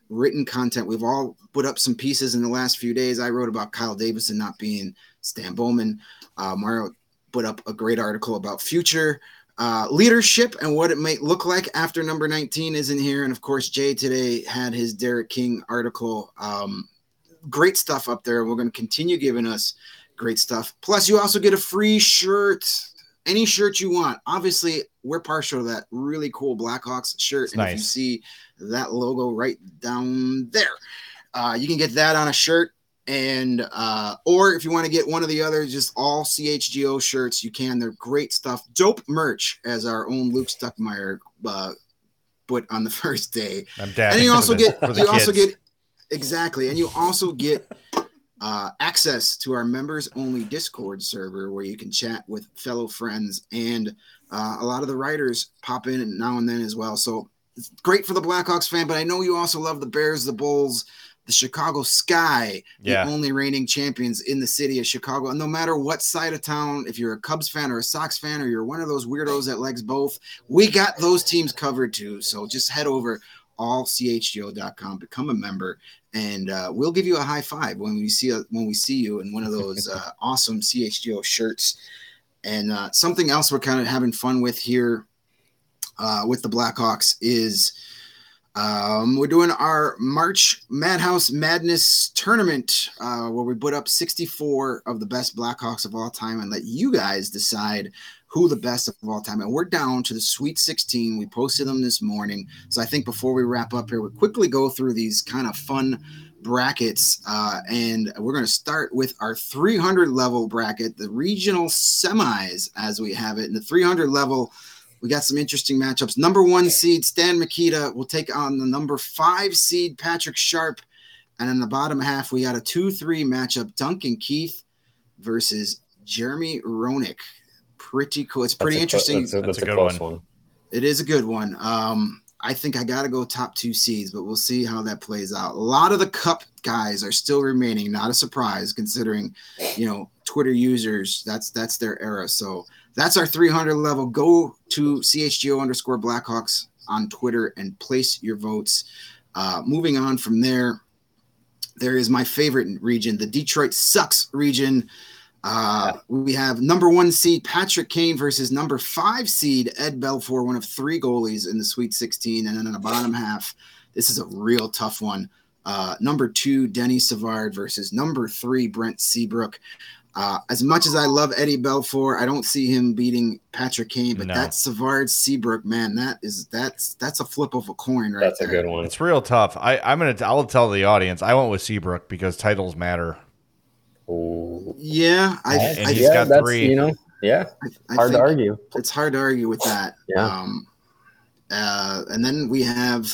written content. We've all put up some pieces in the last few days. I wrote about Kyle Davidson not being Stan Bowman. Uh, Mario put up a great article about future uh, leadership and what it might look like after number nineteen isn't here. And, of course, Jay today had his Derek King article. Um, great stuff up there. We're going to continue giving us great stuff. Plus, you also get a free shirt. Any shirt you want. Obviously, we're partial to that really cool Blackhawks shirt. And nice. If you see that logo right down there, uh, you can get that on a shirt. And uh, or if you want to get one of the other, just all C H G O shirts, you can. They're great stuff. Dope merch, as our own Luke Stuckmeyer uh, put on the first day. I'm and you also get you kids. also get exactly, and you also get. Uh, access to our members-only Discord server where you can chat with fellow friends, and uh, a lot of the writers pop in now and then as well. So it's great for the Blackhawks fan, but I know you also love the Bears, the Bulls, the Chicago Sky, yeah. the only reigning champions in the city of Chicago. And no matter what side of town, if you're a Cubs fan or a Sox fan, or you're one of those weirdos that likes both, we got those teams covered too. So just head over all c h g o dot com, become a member, and uh, we'll give you a high five when we see a, when we see you in one of those uh, awesome C H G O shirts. And uh, something else we're kind of having fun with here uh, with the Blackhawks is um, we're doing our March Madhouse Madness tournament uh, where we put up sixty-four of the best Blackhawks of all time and let you guys decide who the best of all time. And we're down to the Sweet sixteen. We posted them this morning. So I think before we wrap up here, we'll quickly go through these kind of fun brackets. Uh, and we're going to start with our three hundred level bracket, the regional semis as we have it. In the three hundred level, we got some interesting matchups. Number one seed Stan Mikita will take on the number five seed Patrick Sharp. And in the bottom half, we got a two three matchup, Duncan Keith versus Jeremy Roenick. Pretty cool. It's pretty that's interesting. A, that's a, that's that's a, a good one. one. It is a good one. Um, I think I got to go top two seeds, but we'll see how that plays out. A lot of the cup guys are still remaining. Not a surprise considering, you know, Twitter users, that's, that's their era. So that's our three hundred level. Go to C H G O underscore Blackhawks on Twitter and place your votes. Uh, moving on from there, there is my favorite region, the Detroit Sucks region. Uh, we have number one seed Patrick Kane versus number five seed Ed Belfour, one of three goalies in the Sweet sixteen. And then in the bottom half, this is a real tough one. Uh, number two, Denny Savard versus number three, Brent Seabrook. Uh, as much as I love Eddie Belfour, I don't see him beating Patrick Kane, but no. That Savard Seabrook, man, that is that's that's a flip of a coin, right? That's there. A good one. It's real tough. I, I'm gonna I'll tell the audience I went with Seabrook because titles matter. Oh. Yeah, I, and I he's yeah, got three. You know, yeah, I, I hard to argue. It's hard to argue with that. Yeah. Um, uh, and then we have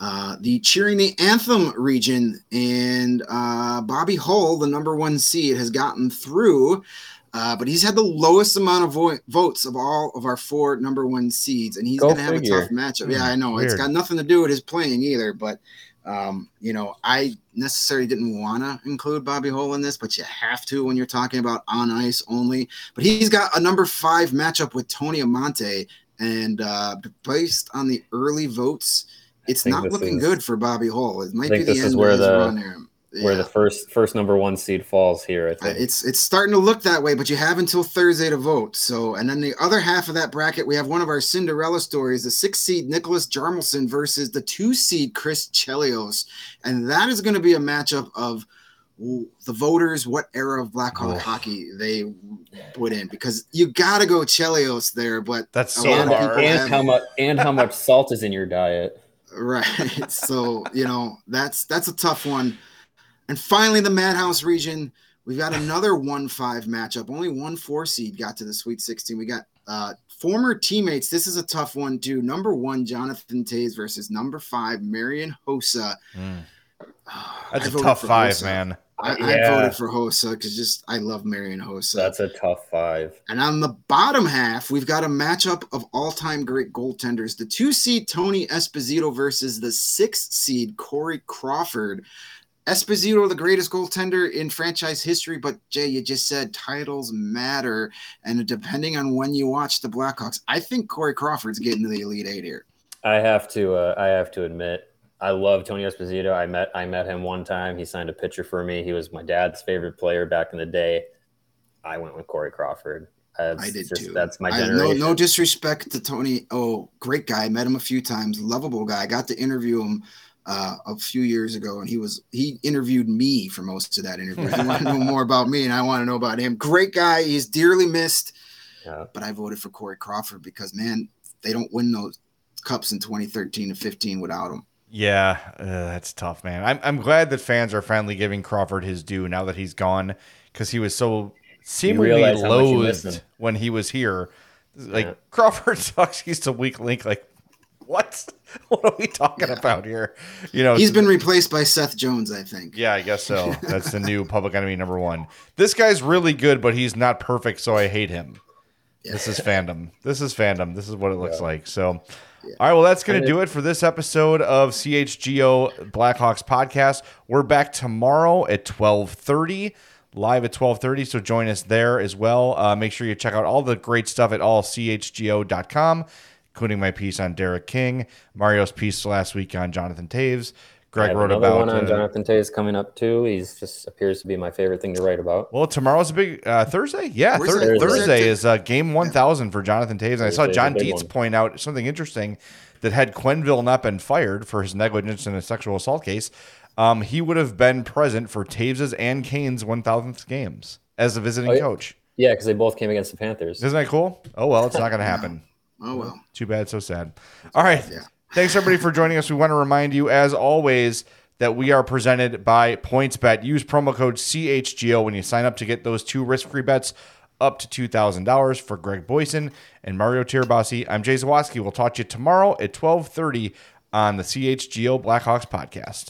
uh, the cheering the anthem region, and uh, Bobby Hull, the number one seed, has gotten through, uh, but he's had the lowest amount of vo- votes of all of our four number one seeds, and he's Go gonna figure. have a tough matchup. Mm, yeah, I know weird. It's got nothing to do with his playing either, but. Um, you know, I necessarily didn't want to include Bobby Hull in this, but you have to when you're talking about on ice only. But he's got a number five matchup with Tony Amonte, and uh, based on the early votes, it's not looking is, good for Bobby Hull. It might be the end where of his the, run there. Yeah. Where the first first number one seed falls here. I think. Uh, it's it's starting to look that way, but you have until Thursday to vote. So, and then the other half of that bracket, we have one of our Cinderella stories: the six seed Nicolas Jarmelson versus the two seed Chris Chelios, and that is going to be a matchup of the voters, what era of Blackhawk oh. hockey they put in, because you got to go Chelios there. But that's so hard. And, and how much and how much salt is in your diet? Right. So you know that's that's a tough one. And finally, the Madhouse region, we've got another one five matchup. Only one four seed got to the Sweet sixteen. We got uh, former teammates. This is a tough one, too. Number one, Jonathan Toews versus number five, Marian Hossa. Mm. That's I a tough five, Hossa. man. I, yeah. I voted for Hossa because just I love Marian Hossa. That's a tough five. And on the bottom half, we've got a matchup of all-time great goaltenders. The two seed Tony Esposito versus the six seed Corey Crawford. Esposito, the greatest goaltender in franchise history, but Jay, you just said titles matter, and depending on when you watch the Blackhawks, I think Corey Crawford's getting to the Elite Eight here. I have to, uh, I have to admit, I love Tony Esposito. I met I met him one time. He signed a picture for me. He was my dad's favorite player back in the day. I went with Corey Crawford. That's I did just, too. That's my generation. I, no, no disrespect to Tony. Oh, great guy. Met him a few times. Lovable guy. I got to interview him uh, a few years ago, and he was he interviewed me for most of that interview. He wanted to know more about me, and I want to know about him. Great guy. He's dearly missed. Yeah. But I voted for Corey Crawford because, man, they don't win those cups in twenty thirteen and fifteen without him. Yeah, uh, that's tough, man. I'm I'm glad that fans are finally giving Crawford his due now that he's gone, because he was so seemingly loathed when he was here. Like, yeah. Crawford sucks. He's a weak link. Like, what? What are we talking yeah. about here? You know, he's been replaced by Seth Jones, I think. Yeah, I guess so. That's the new public enemy number one. This guy's really good, but he's not perfect, so I hate him. Yeah. This is fandom. This is fandom. This is what it looks yeah. like. So. Yeah. All right, well, that's going to do it for this episode of C H G O Blackhawks Podcast. We're back tomorrow at twelve thirty, live at twelve thirty, so join us there as well. Uh, make sure you check out all the great stuff at all c h g o dot com, including my piece on Derek King, Mario's piece last week on Jonathan Toews. Greg wrote about one on uh, Jonathan Toews coming up too. He's just appears to be my favorite thing to write about. Well, tomorrow's a big uh, Thursday. Yeah, thir- Thursday, Thursday is uh, game one thousand for Jonathan Toews. And I saw John Dietz point out something interesting that had Quenneville not been fired for his negligence in a sexual assault case, um, he would have been present for Toews' and Kane's one thousandth games as a visiting oh, yeah. coach. Yeah, because they both came against the Panthers. Isn't that cool? Oh well, it's not going to happen. Oh well, too bad, so sad. It's All right. Bad, yeah. Thanks, everybody, for joining us. We want to remind you, as always, that we are presented by PointsBet. Use promo code C H G O when you sign up to get those two risk-free bets up to two thousand dollars for Greg Boyson and Mario Tirabassi. I'm Jay Zawaski. We'll talk to you tomorrow at twelve thirty on the C H G O Blackhawks Podcast.